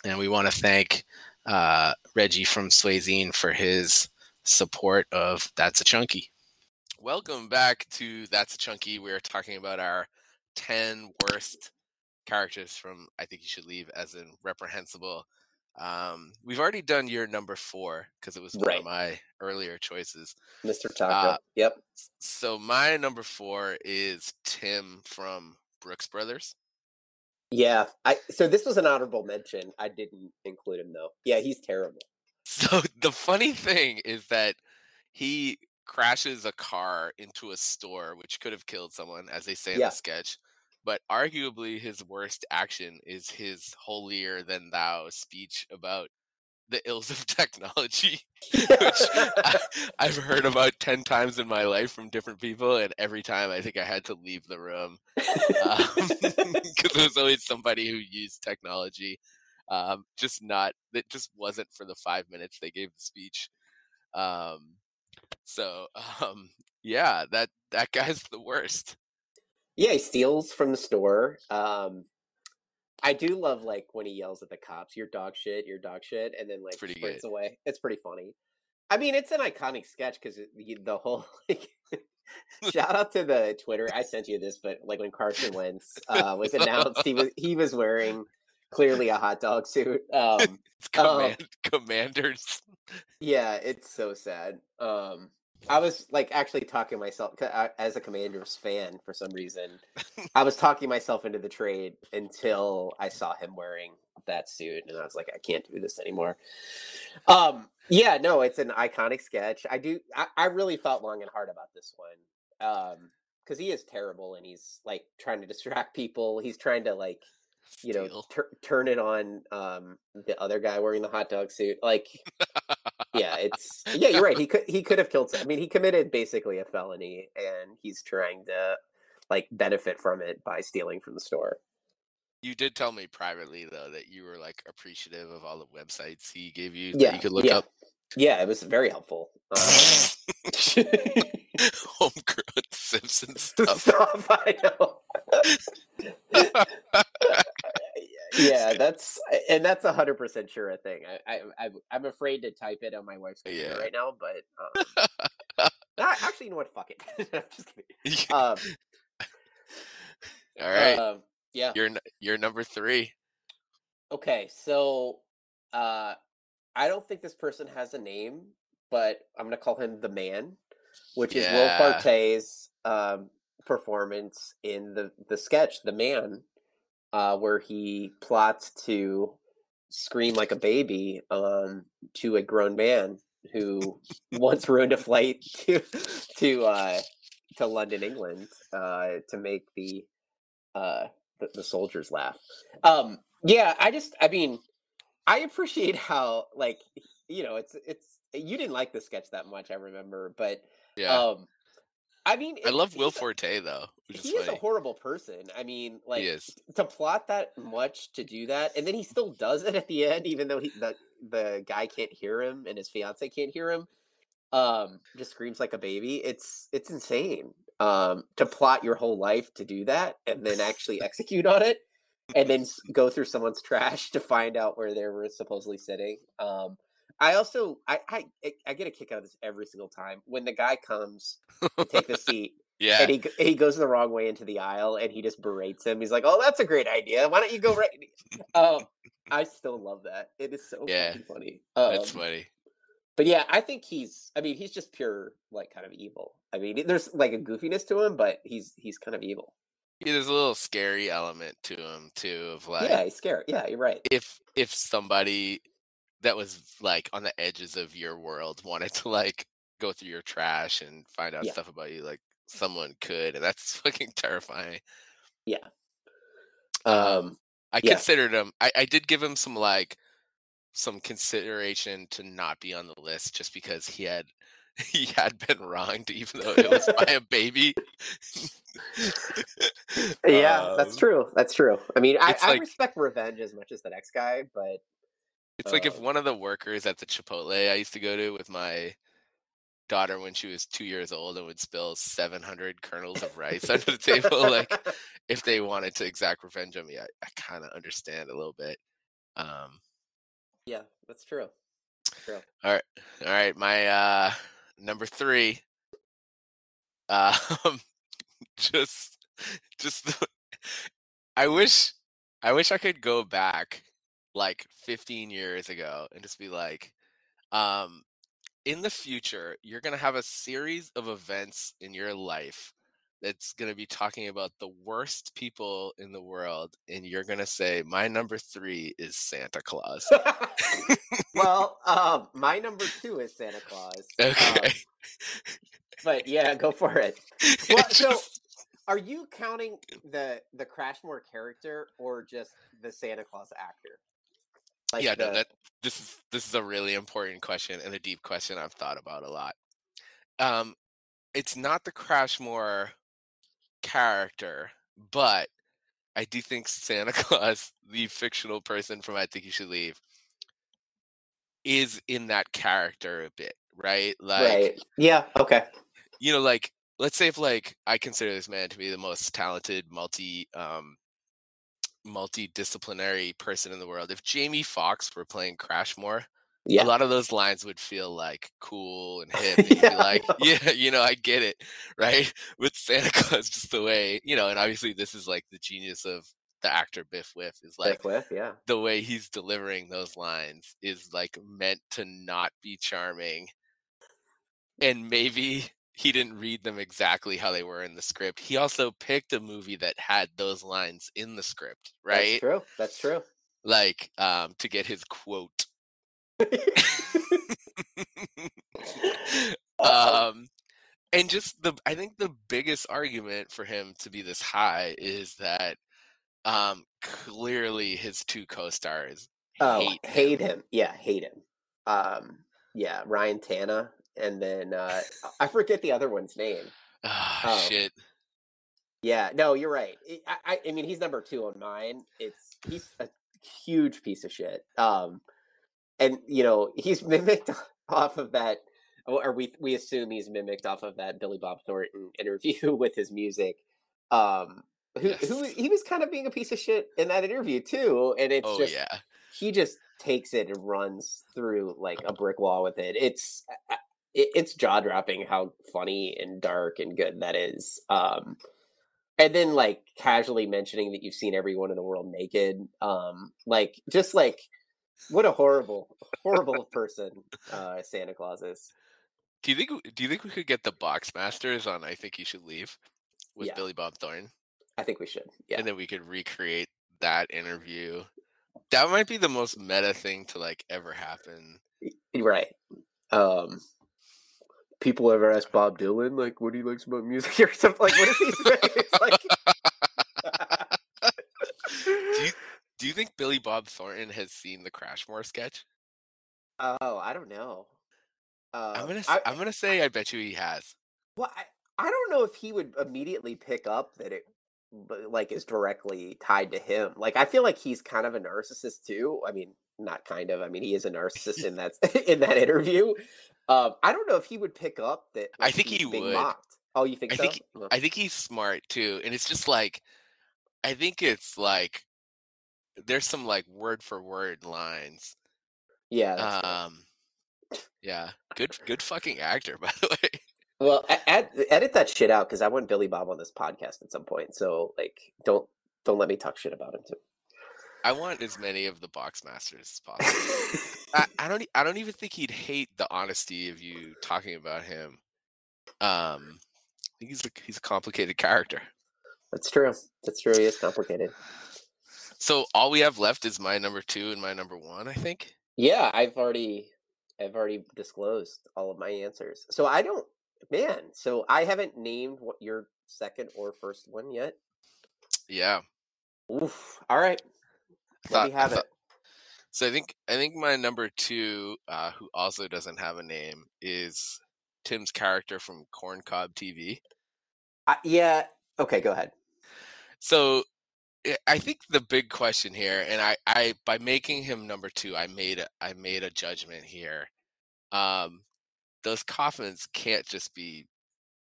and we want to thank uh, Reggie from Swayzine for his support of That's a Chunky. Welcome back to That's a Chunky. We are talking about our ten worst characters from I Think You Should Leave, as in reprehensible. Um, we've already done your number four because it was one right. of my earlier choices. Mister Taco. Uh, yep. So my number four is Tim from Brooks Brothers. Yeah. I so this was an honorable mention. I didn't include him though. Yeah, he's terrible. So the funny thing is that he crashes a car into a store, which could have killed someone, as they say in yeah. the sketch. But arguably his worst action is his holier-than-thou speech about the ills of technology, which I, I've heard about ten times in my life from different people, and every time I think I had to leave the room because um, there was always somebody who used technology. Um, just not, it just wasn't for the five minutes they gave the speech. Um, so, um, yeah, that, that guy's the worst. Yeah, he steals from the store. Um, I do love, like, when he yells at the cops, "You're dog shit, you're dog shit," and then, like, sprints away. It's pretty funny. I mean, it's an iconic sketch because the whole, like, shout out to the Twitter. I sent you this, but, like, when Carson Wentz uh, was announced, he was he was wearing clearly a hot dog suit. Um, Command- um, commanders. Yeah, it's so sad. Um I was, like, actually talking myself, as a Commanders fan for some reason, I was talking myself into the trade until I saw him wearing that suit, and I was like, I can't do this anymore. Um, yeah, no, it's an iconic sketch. I do, I, I really thought long and hard about this one, um, because he is terrible, and he's, like, trying to distract people. He's trying to, like, you Steal. know, tur- turn it on um, the other guy wearing the hot dog suit, like... Yeah, it's yeah. You're right. He could he could have killed someone. I mean, he committed basically a felony, and he's trying to, like, benefit from it by stealing from the store. You did tell me privately though that you were, like, appreciative of all the websites he gave you that yeah, you could look yeah. up. Yeah, it was very helpful. Um, Homegrown Simpsons stuff. stuff. I know. Yeah, that's and that's a hundred percent sure a thing. I, I, I'm afraid to type it on my wife's computer yeah. right now, but um, not, actually, you know what? Fuck it. I'm just kidding. Yeah. Um, All right. Uh, yeah, you're you're number three. Okay, so uh, I don't think this person has a name, but I'm gonna call him the Man, which yeah. is Will Farte's um, performance in the the sketch, The Man. Uh, where he plots to scream like a baby um, to a grown man who once ruined a flight to to uh, to London, England, uh, to make the, uh, the the soldiers laugh. Um, yeah, I just, I mean, I appreciate how, like, you know, it's it's you didn't like the sketch that much, I remember, but yeah. Um, I mean, I love Will Forte though. Which he is, is a horrible person. I mean, like, to plot that much to do that, and then he still does it at the end, even though he, the the guy can't hear him and his fiance can't hear him. Um, just screams like a baby. It's it's insane. Um, to plot your whole life to do that and then actually execute on it, and then go through someone's trash to find out where they were supposedly sitting. Um. I also, I, I I get a kick out of this every single time. When the guy comes to take the seat, yeah. and he he goes the wrong way into the aisle, and he just berates him. He's like, "Oh, that's a great idea. Why don't you go right?" Oh, um, I still love that. It is so yeah, fucking funny. Um, that's funny. But yeah, I think he's, I mean, he's just pure, like, kind of evil. I mean, there's, like, a goofiness to him, but he's he's kind of evil. Yeah, there's a little scary element to him, too, of, like... Yeah, he's scary. Yeah, you're right. If If somebody... that was, like, on the edges of your world wanted to, like, go through your trash and find out yeah. stuff about you, like, someone could, and that's fucking terrifying. Yeah. Um, um I yeah. considered him, I, I did give him some, like, some consideration to not be on the list just because he had he had been wronged, even though it was by a baby. yeah, um, that's true. That's true. I mean, I, I like, respect revenge as much as the next guy, but it's like if one of the workers at the Chipotle I used to go to with my daughter when she was two years old and would spill seven hundred kernels of rice under the table, like, if they wanted to exact revenge on me, I, I kind of understand a little bit. Um, yeah, that's true. That's true. All right. All right. My uh, number three Um, just, just, the, I wish, I wish I could go back like fifteen years ago and just be like, um, in the future, you're going to have a series of events in your life that's going to be talking about the worst people in the world. And you're going to say, my number three is Santa Claus. Well, um, my number two is Santa Claus. Okay. Um, but yeah, go for it. Well, so are you counting the the Crashmore character or just the Santa Claus actor? Like yeah, the... no, that this is this is a really important question and a deep question I've thought about a lot. Um, it's not the Crashmore character, but I do think Santa Claus, the fictional person from I Think You Should Leave, is in that character a bit, right? Like, right. Yeah, okay. You know, like, let's say if, like, I consider this man to be the most talented, multi, um, multidisciplinary person in the world. If Jamie Foxx were playing Crashmore, yeah. a lot of those lines would feel, like, cool and hip. And yeah, be like, no. yeah, you know, I get it, right? With Santa Claus, just the way, you know, and obviously this is, like, the genius of the actor Biff Whiff is like Biff Whiff, yeah. the way he's delivering those lines is like meant to not be charming. And maybe he didn't read them exactly how they were in the script. He also picked a movie that had those lines in the script, right? That's true. That's true. Like um, to get his quote. um, and just the, I think the biggest argument for him to be this high is that Um, clearly his two co-stars oh, hate him. hate him. Yeah, hate him. Um, yeah, Ryan Tanna, and then uh, I forget the other one's name. Oh, um, shit. Yeah, no, you're right. I, I, I mean, he's number two on mine. It's he's a huge piece of shit. Um, and you know he's mimicked off of that, or we we assume he's mimicked off of that Billy Bob Thornton interview with his music. Um. Who, yes. who he was kind of being a piece of shit in that interview too, and it's oh, just yeah. he just takes it and runs through like a brick wall with it. It's it's jaw dropping how funny and dark and good that is. Um, and then like casually mentioning that you've seen everyone in the world naked, um, like just like what a horrible, horrible person uh, Santa Claus is. Do you think? Do you think we could get the Boxmasters on I Think You Should Leave with yeah. Billy Bob Thornton? I think we should. Yeah. And then we could recreate that interview. That might be the most meta thing to like ever happen. Right. Um, people ever ask Bob Dylan, like, what he likes about music or something? Like, what is he saying? Like... do, you, do you think Billy Bob Thornton has seen the Crashmore sketch? Oh, I don't know. Uh, I'm going to I'm gonna say I, I bet you he has. Well, I, I don't know if he would immediately pick up that it like is directly tied to him. Like I feel like he's kind of a narcissist too. I mean, not kind of. I mean, he is a narcissist in that in that interview. Um, I don't know if he would pick up that. Like, I think he would. Mocked. Oh, you think I so? Think, no. I think he's smart too, and it's just like, I think it's like, there's some like word for word lines. Yeah. That's um. True. Yeah. Good. Good fucking actor, by the way. Well, add, edit that shit out because I want Billy Bob on this podcast at some point. So, like, don't don't let me talk shit about him too. I want as many of the Boxmasters as possible. I, I don't. I don't even think he'd hate the honesty of you talking about him. Um, I think he's a, he's a complicated character. That's true. That's true. He is complicated. So all we have left is my number two and my number one. I think. Yeah, I've already I've already disclosed all of my answers. So I don't. Man, so I haven't named what your second or first one yet. Yeah. Oof. All right. Let me have I thought, it. So I think I think my number two, uh, who also doesn't have a name, is Tim's character from Corncob T V. Uh, yeah. Okay. Go ahead. So I think the big question here, and I, I by making him number two, I made a, I made a judgment here. Um. Those coffins can't just be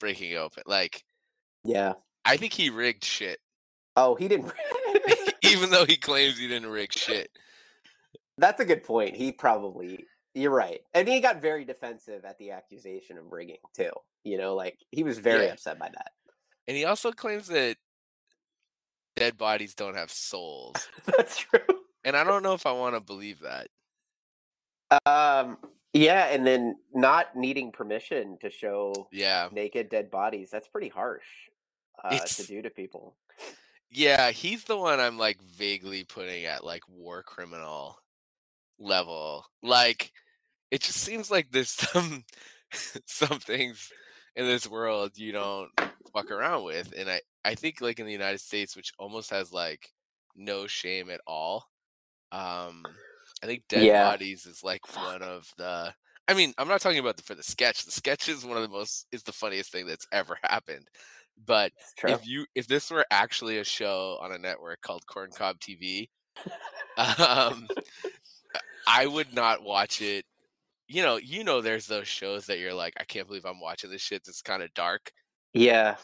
breaking open. Like, yeah, I think he rigged shit. Oh, he didn't. Even though he claims he didn't rig shit. That's a good point. He probably You're right. And he got very defensive at the accusation of rigging, too. You know, like, he was very yeah. upset by that. And he also claims that dead bodies don't have souls. That's true. And I don't know if I want to believe that. Um. Yeah, and then not needing permission to show yeah. naked dead bodies. That's pretty harsh uh, to do to people. Yeah, he's the one I'm, like, vaguely putting at, like, war criminal level. Like, it just seems like there's some some things in this world you don't fuck around with. And I, I think, like, in the United States, which almost has, like, no shame at all, um, I think dead yeah. bodies is, like, one of the... I mean, I'm not talking about the, for the sketch. The sketch is one of the most... is the funniest thing that's ever happened. But if you if this were actually a show on a network called Corncob T V, um, I would not watch it. You know, you know, there's those shows that you're like, I can't believe I'm watching this shit. That's kind of dark. Yeah.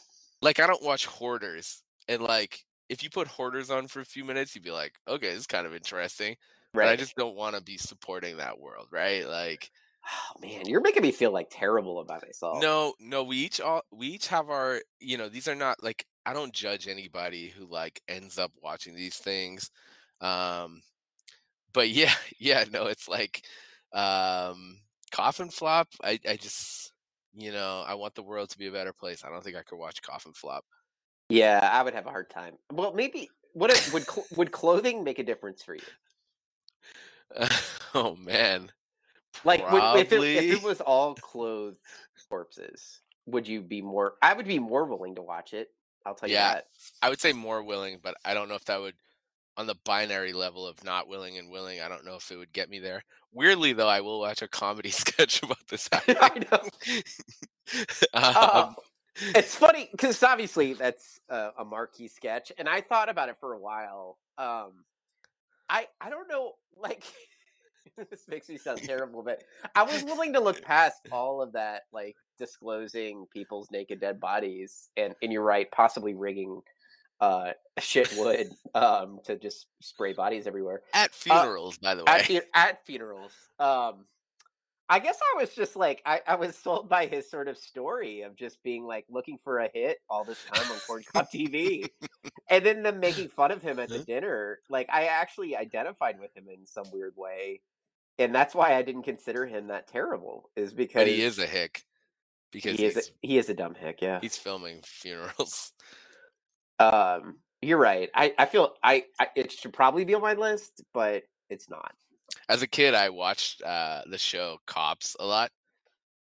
Like, I don't watch Hoarders. And, like, if you put Hoarders on for a few minutes, you'd be like, okay, this is kind of interesting. Right. But I just don't want to be supporting that world, right? Like... Oh man, you're making me feel like terrible about myself. No, no, we each all we each have our, you know, these are not like, I don't judge anybody who like ends up watching these things. Um but yeah, yeah, no, it's like um Coffin Flop. I, I just, you know, I want the world to be a better place. I don't think I could watch Coffin Flop. Yeah, I would have a hard time. Well, maybe what if, would cl- would clothing make a difference for you? Uh, oh man. Like, would, if, it, if it was all clothed corpses, would you be more... I would be more willing to watch it. I'll tell yeah, you that. I would say more willing, but I don't know if that would... On the binary level of not willing and willing, I don't know if it would get me there. Weirdly, though, I will watch a comedy sketch about this happening. I know. um, um, it's funny, because obviously that's a, a marquee sketch, and I thought about it for a while. Um, I I don't know, like... This makes me sound terrible, but I was willing to look past all of that, like disclosing people's naked dead bodies, and, and you're right, possibly rigging uh, shit wood um, to just spray bodies everywhere at funerals. Uh, by the way, at, fu- at funerals, um, I guess I was just like I, I was sold by his sort of story of just being like looking for a hit all this time on Corncob T V, and then them making fun of him at the dinner. Like I actually identified with him in some weird way. And that's why I didn't consider him that terrible, is because... But he is a hick. Because he is a, he is a dumb hick, yeah. He's filming funerals. Um, you're right. I, I feel I, I it should probably be on my list, but it's not. As a kid, I watched uh, the show Cops a lot.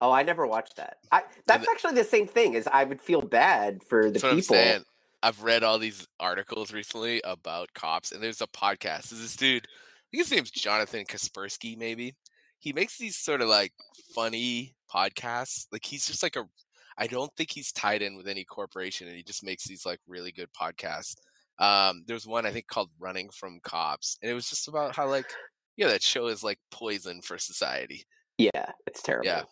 Oh, I never watched that. I, that's the, actually the same thing, is I would feel bad for the people. I'm I've read all these articles recently about Cops, and there's a podcast. There's this dude... I think his name's Jonathan Kaspersky, maybe. He makes these sort of like funny podcasts. Like he's just like a, I don't think he's tied in with any corporation, and he just makes these like really good podcasts. Um, there's one I think called Running from Cops, and it was just about how like, yeah, that show is like poison for society. Yeah, it's terrible. Yeah,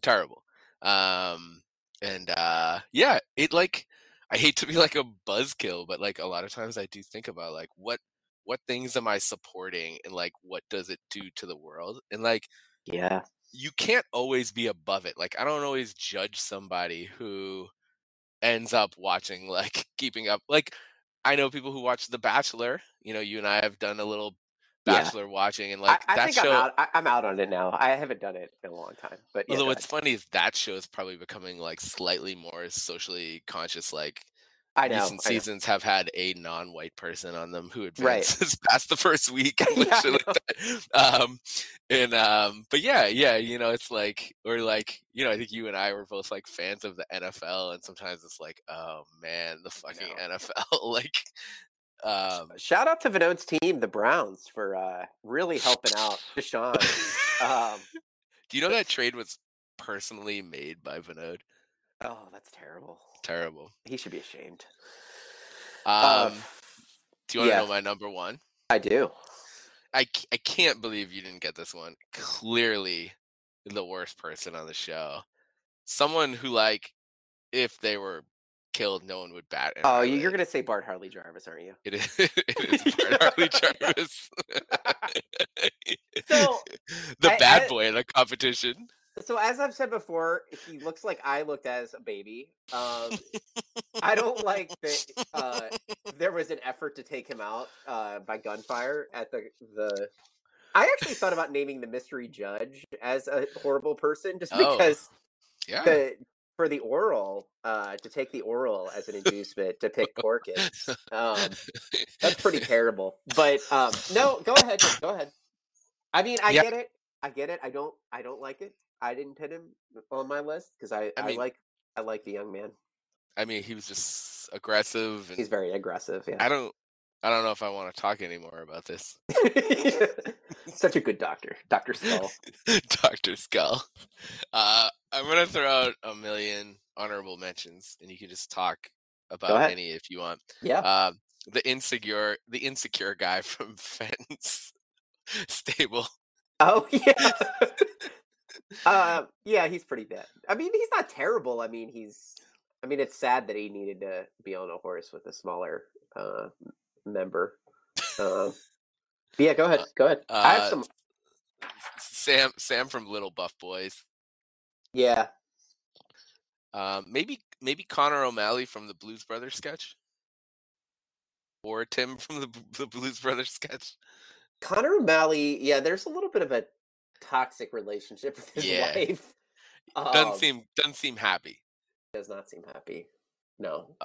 terrible. Um, and uh, yeah, it like, I hate to be like a buzzkill, but like a lot of times I do think about like what, what things am I supporting, and like, what does it do to the world? And like, yeah, you can't always be above it. Like, I don't always judge somebody who ends up watching, like keeping up. Like, I know people who watch The Bachelor, you know, you and I have done a little Bachelor yeah. watching, and like I, I that think show, I'm out. I, I'm out on it now. I haven't done it in a long time, but although yeah, what's funny is that show is probably becoming like slightly more socially conscious, like, I know, recent I know. seasons have had a non-white person on them who advances right. past the first week. And yeah, like that. Um, and um, but yeah, yeah, you know, it's like, or like, you know, I think you and I were both like fans of the N F L, and sometimes it's like, oh man, the fucking N F L. Like, um, shout out to Vinod's team, the Browns, for uh, really helping out Deshaun. um, Do you know that trade was personally made by Vinod? Oh, that's terrible. Terrible. He should be ashamed. Um, um do you want yeah. to know my number one? I do. I, I can't believe you didn't get this one. Clearly the worst person on the show. Someone who, like, if they were killed, no one would bat an eye. Oh, you're going to say Bart Harley Jarvis, aren't you? It is, it is Bart Harley Jarvis. So, the I, bad I, boy in a competition. So as I've said before, he looks like I looked as a baby. Um, I don't like that uh, there was an effort to take him out uh, by gunfire at the the. I actually thought about naming the mystery judge as a horrible person, just oh, because yeah. the, for the oral, uh, to take the oral as an inducement to pick poor kids. Um, that's pretty terrible. But um, no, go ahead, go ahead. I mean, I yeah. get it. I get it. I don't. I don't like it. I didn't put him on my list because I, I, I mean, like I like the young man. I mean, he was just aggressive. And he's very aggressive. Yeah. I don't. I don't know if I want to talk anymore about this. Such a good doctor, Doctor Skull. Doctor Skull. Uh, I'm gonna throw out a million honorable mentions, and you can just talk about any if you want. Yeah. Uh, the insecure, the insecure guy from Fence Stable. Oh yeah. Uh, yeah, he's pretty bad. I mean, he's not terrible. I mean, he's. I mean, it's sad that he needed to be on a horse with a smaller uh, member. Uh, yeah, go ahead. Go ahead. Uh, I have some. Sam, Sam from Little Buff Boys. Yeah. Um, maybe, maybe Connor O'Malley from the Blues Brothers sketch, or Tim from the the Blues Brothers sketch. Connor O'Malley. Yeah, there's a little bit of a toxic relationship with his yeah. wife. Um, doesn't seem doesn't seem happy. Does not seem happy. No.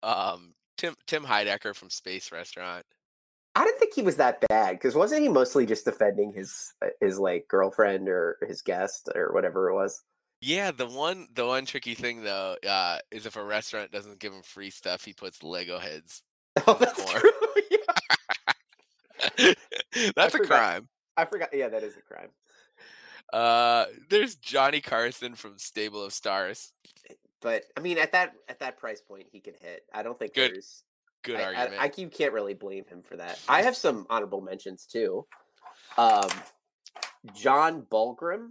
Uh, um. Tim Tim Heidecker from Space Restaurant. I didn't think he was that bad because wasn't he mostly just defending his his like girlfriend or his guest or whatever it was? Yeah. The one the one tricky thing though uh, is if a restaurant doesn't give him free stuff, he puts Lego heads. Oh, that's true. Yeah. That's I a forgot. crime. I forgot. Yeah, that is a crime. Uh, there's Johnny Carson from Stable of Stars, but I mean, at that at that price point, he can hit. I don't think good, there's good I, argument. I, I you can't really blame him for that. I have some honorable mentions too. Um, John Bulgrim,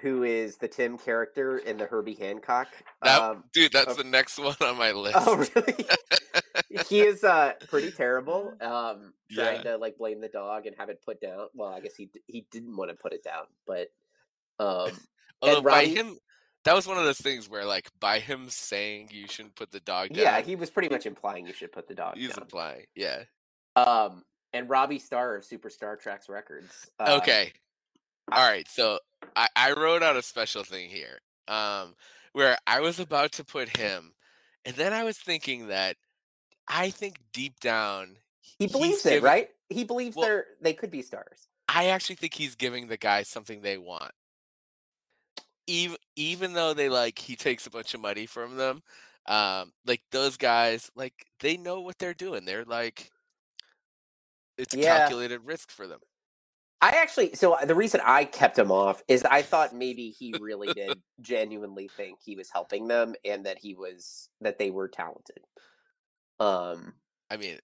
who is the Tim character in the Herbie Hancock. That, um, dude, that's of, the next one on my list. Oh, really? He is uh, pretty terrible. Um, trying yeah. to like blame the dog and have it put down. Well, I guess he he didn't want to put it down, but um, although by Robbie, him, that was one of those things where like by him saying you shouldn't put the dog down. Yeah, he was pretty much implying you should put the dog. He's down. He's implying, yeah. Um, and Robbie Starr of Super Star Tracks Records. Uh, okay, all right. So I, I wrote out a special thing here, um, where I was about to put him, and then I was thinking that. I think deep down he believes it, giving, right? He believes well, they're they could be stars. I actually think he's giving the guys something they want, even even though they like he takes a bunch of money from them. Um, like those guys, like they know what they're doing. They're like it's a yeah. calculated risk for them. I actually, so the reason I kept him off is I thought maybe he really did genuinely think he was helping them and that he was that they were talented. Um, I mean,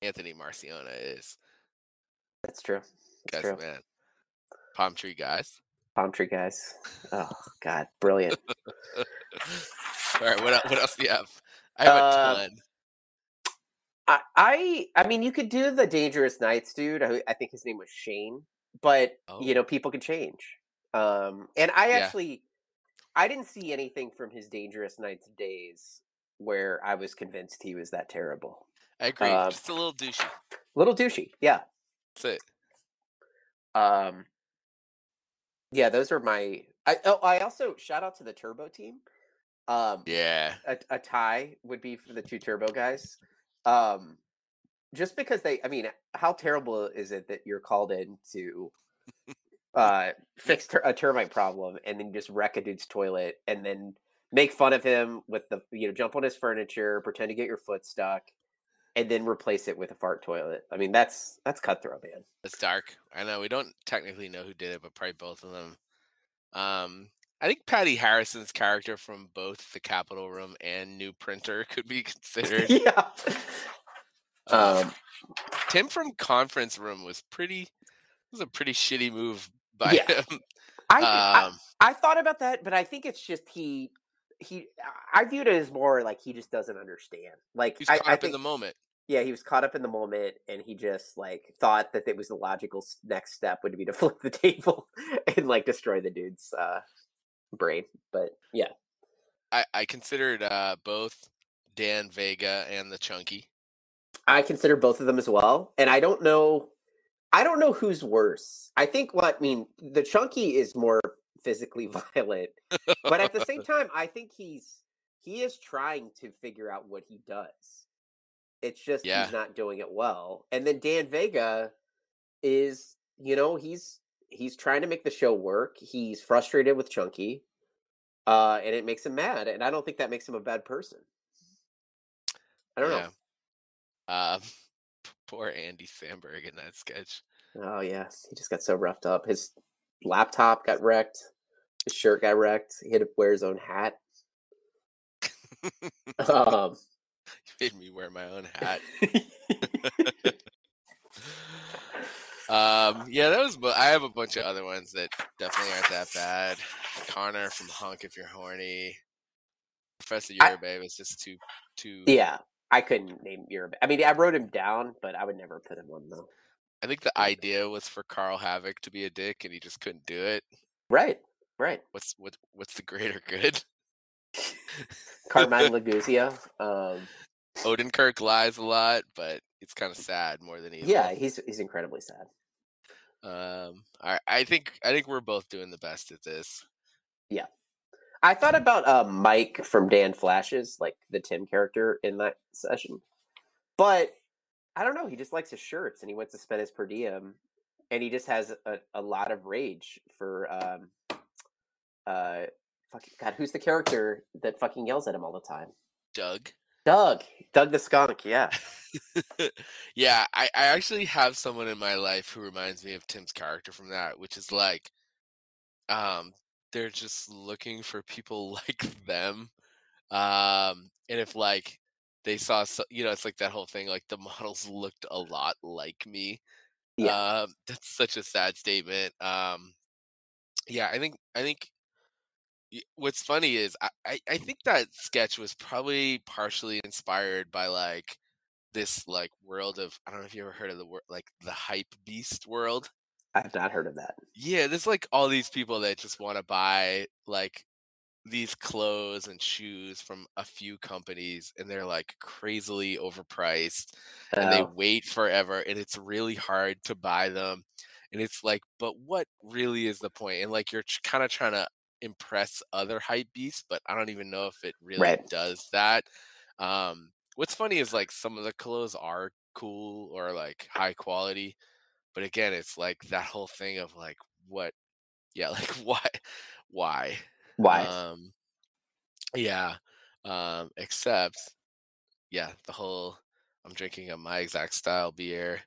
Anthony Marciona is. That's true. That's true. Man. Palm tree guys. Palm tree guys. Oh God, brilliant! All right, what what else do you have? I have uh, a ton. I, I I mean, you could do the Dangerous Knights dude. I, I think his name was Shane, but oh. you know, people could change. Um, and I actually, yeah. I didn't see anything from his Dangerous Knights days where I was convinced he was that terrible. I agree. Um, just a little douchey. Little douchey, yeah. That's it. Um, yeah, those are my... I, oh, I also... Shout out to the Turbo team. Um, yeah. A, a tie would be for the two Turbo guys. Um, just because they... I mean, how terrible is it that you're called in to... uh, fix ter- a termite problem and then just wreck a dude's toilet and then... make fun of him with the, you know, jump on his furniture, pretend to get your foot stuck, and then replace it with a fart toilet. I mean, that's that's cutthroat, man. That's dark. I know. We don't technically know who did it, but probably both of them. Um, I think Patty Harrison's character from both The Capitol Room and New Printer could be considered. Yeah. Um, Tim from Conference Room was pretty. Was a pretty shitty move by yeah. him. I, um, I I thought about that, but I think it's just he. he, I viewed it as more like he just doesn't understand. Like he's I, caught I up think, in the moment. Yeah, he was caught up in the moment, and he just like thought that it was the logical next step would be to flip the table and like destroy the dude's uh, brain. But yeah, I, I considered uh, both Dan Vega and the Chunky. I consider both of them as well, and I don't know. I don't know who's worse. I think what I mean, the Chunky is more physically violent, but at the same time, I think he's he is trying to figure out what he does. It's just yeah. he's not doing it well. And then Dan Vega is, you know, he's he's trying to make the show work. He's frustrated with Chunky, uh, and it makes him mad. And I don't think that makes him a bad person. I don't yeah. know. Um. Poor Andy Samberg in that sketch. Oh, yes. He just got so roughed up. His laptop got wrecked. His shirt got wrecked. He had to wear his own hat. um, you made me wear my own hat. um, yeah, that was. I have a bunch of other ones that definitely aren't that bad. Connor from Honk If You're Horny. Professor Yorubay is just too, too. Yeah. I couldn't name your. I mean, I wrote him down, but I would never put him on though. I think the idea was for Carl Havoc to be a dick, and he just couldn't do it. Right, right. What's what? What's the greater good? Carmine Laguizia. Um, Odenkirk lies a lot, but it's kind of sad more than evil. Yeah, he's he's incredibly sad. Um, all right, I think I think we're both doing the best at this. Yeah. I thought about uh, Mike from Dan Flashes, like the Tim character in that session. But I don't know. He just likes his shirts, and he wants to spend his per diem. And he just has a, a lot of rage for, um, uh, fucking God, who's the character that fucking yells at him all the time? Doug. Doug. Doug the skunk, yeah. yeah, I, I actually have someone in my life who reminds me of Tim's character from that, which is like... um. They're just looking for people like them. Um, and if like they saw, so, you know, it's like that whole thing, like the models looked a lot like me. Yeah. Um, that's such a sad statement. Um, yeah, I think, I think what's funny is I, I, I think that sketch was probably partially inspired by like this, like world of, I don't know if you ever heard of the word, like the hype beast world. I've not heard of that. Yeah, there's like all these people that just want to buy like these clothes and shoes from a few companies, and they're like crazily overpriced, oh. and they wait forever, and it's really hard to buy them. And it's like, but what really is the point? And like you're kind of trying to impress other hype beasts, but I don't even know if it really right. does that. Um, what's funny is like some of the clothes are cool or like high quality. But again, it's like that whole thing of like, what, yeah, like why, why, why, um, yeah, um, except, yeah, the whole, I'm drinking a My Exact Style beer,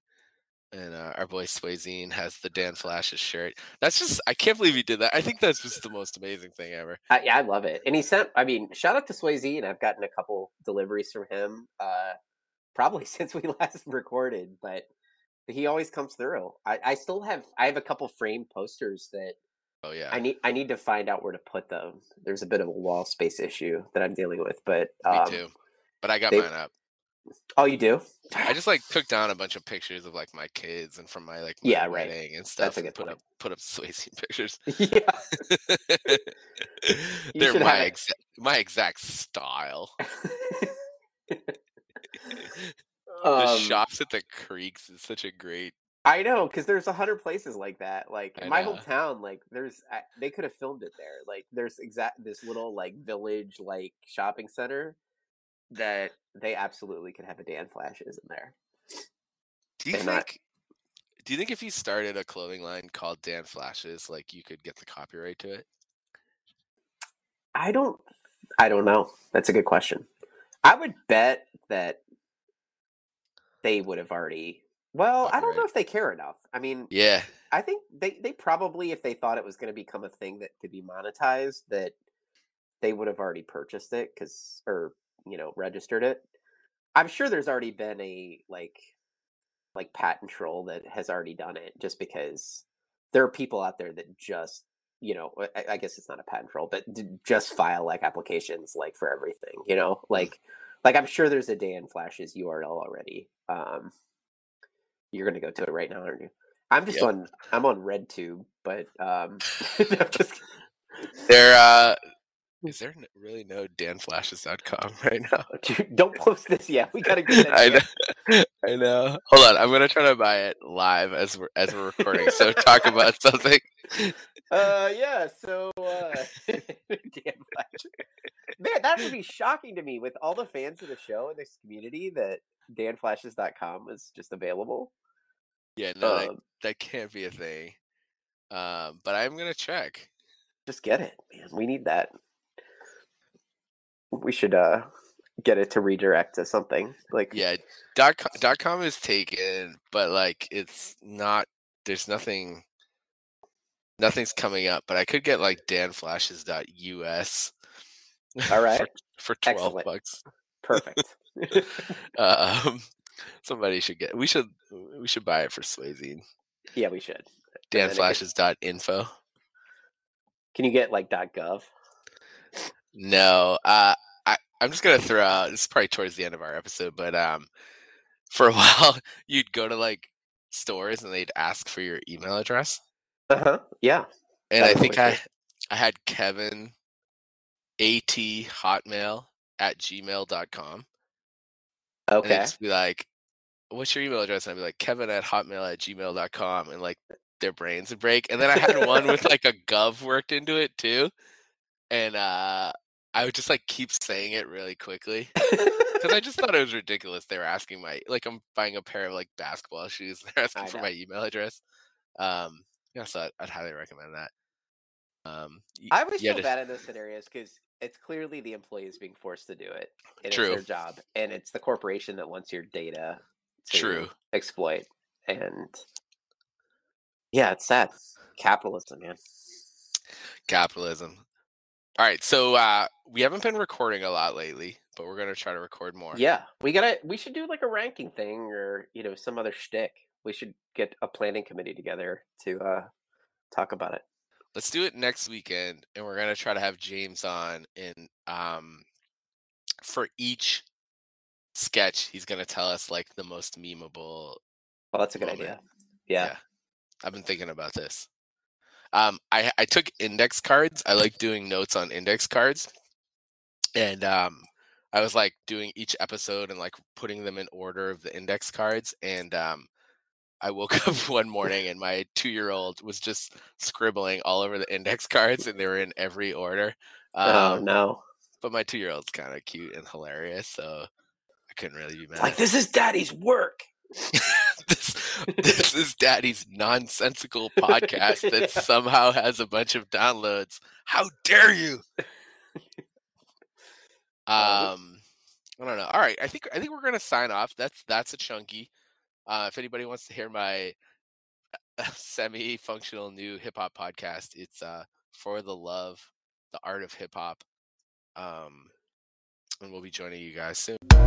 and uh, our boy Swayzine has the Dan Flash's shirt. That's just, I can't believe he did that. I think that's just the most amazing thing ever. I, yeah, I love it. And he sent, I mean, shout out to Swayzine. I've gotten a couple deliveries from him, uh, probably since we last recorded, but. He always comes through. I, I still have I have a couple framed posters that oh yeah I need I need to find out where to put them. There's a bit of a wall space issue that I'm dealing with, but um, me too. But I got they, mine up. Oh, you do? I just like took down a bunch of pictures of like my kids and from my like my yeah, wedding right. and stuff. That's a good and put point. up put up Swayzine pictures. Yeah, they're my exa- my exact style. The um, shops at the creeks is such a great. I know, because there's a hundred places like that. Like my whole town, like there's I, they could have filmed it there. Like there's exact this little like village like shopping center that they absolutely could have a Dan Flashes in there. Do you They're think? Not... Do you think if you started a clothing line called Dan Flashes, like you could get the copyright to it? I don't. I don't know. That's a good question. I would bet that. They would have already. Well, Copyright. I don't know if they care enough. I mean, yeah, I think they, they probably, if they thought it was going to become a thing that could be monetized, that they would have already purchased it because, or you know, registered it. I'm sure there's already been a like, like patent troll that has already done it, just because there are people out there that just you know, I, I guess it's not a patent troll, but just file like applications, like for everything, you know, like, like I'm sure there's a Dan Flash's U R L already. Um, you're going to go to it right now, aren't you? I'm just yep. on, I'm on RedTube, but um, I'm just there. Uh, is there really no Dan Flashes dot com right now? Dude, don't post this yet. We got to get that. I know. I know. Hold on. I'm going to try to buy it live as we're, as we're recording. So talk about something. Uh, yeah. So, uh, Dan Flashes. Man, that would be shocking to me with all the fans of the show and this community that Dan Flashes dot com was just available. Yeah, no, um, that, that can't be a thing. Um, but I'm gonna check. Just get it, man. We need that. We should uh get it to redirect to something like yeah. Dot com, dot com is taken, but like it's not. There's nothing. Nothing's coming up, but I could get like Dan Flashes dot U S. All right, for, for twelve Excellent. bucks. Perfect. um. Somebody should get. We should. We should buy it for Swayzine. Yeah, we should. Dan Flashes dot info. Can you get like .gov? No. Uh, I I'm just gonna throw out. This is probably towards the end of our episode, but um, for a while you'd go to like stores and they'd ask for your email address. Uh huh. Yeah. And I think I I had Kevin at hotmail at gmail dot com. Okay. And just be like, what's your email address? And I'd be like, Kevin at hotmail at gmail dot com. And like their brains would break. And then I had one with like a gov worked into it too. And uh, I would just like keep saying it really quickly. Because I just thought it was ridiculous. They were asking my, like I'm buying a pair of like basketball shoes. They're asking for my email address. Um, yeah, so I'd, I'd highly recommend that. Um, I always feel bad in those scenarios because it's clearly the employee is being forced to do it. And True. It's their job. And it's the corporation that wants your data to True. exploit. And yeah, it's sad. Capitalism, man. Capitalism. All right. So uh, we haven't been recording a lot lately, but we're going to try to record more. Yeah. We gotta. We should do like a ranking thing or, you know, some other shtick. We should get a planning committee together to uh, talk about it. Let's do it next weekend, and we're going to try to have James on. And um, for each sketch, he's going to tell us, like, the most memeable Well, that's a moment. Good idea. Yeah. yeah. I've been thinking about this. Um, I, I took index cards. I like doing notes on index cards. And um, I was, like, doing each episode and, like, putting them in order of the index cards. And um I woke up one morning and my two-year-old was just scribbling all over the index cards, and they were in every order. Um, oh, no. But my two-year-old's kind of cute and hilarious, so I couldn't really be mad. Like, this is Daddy's work. this, this is Daddy's nonsensical podcast yeah. that somehow has a bunch of downloads. How dare you? um, I don't know. All right, I think I think we're going to sign off. That's, that's a chunky. Uh, if anybody wants to hear my semi-functional new hip-hop podcast, it's uh, For the Love, The Art of Hip-Hop. Um, and we'll be joining you guys soon.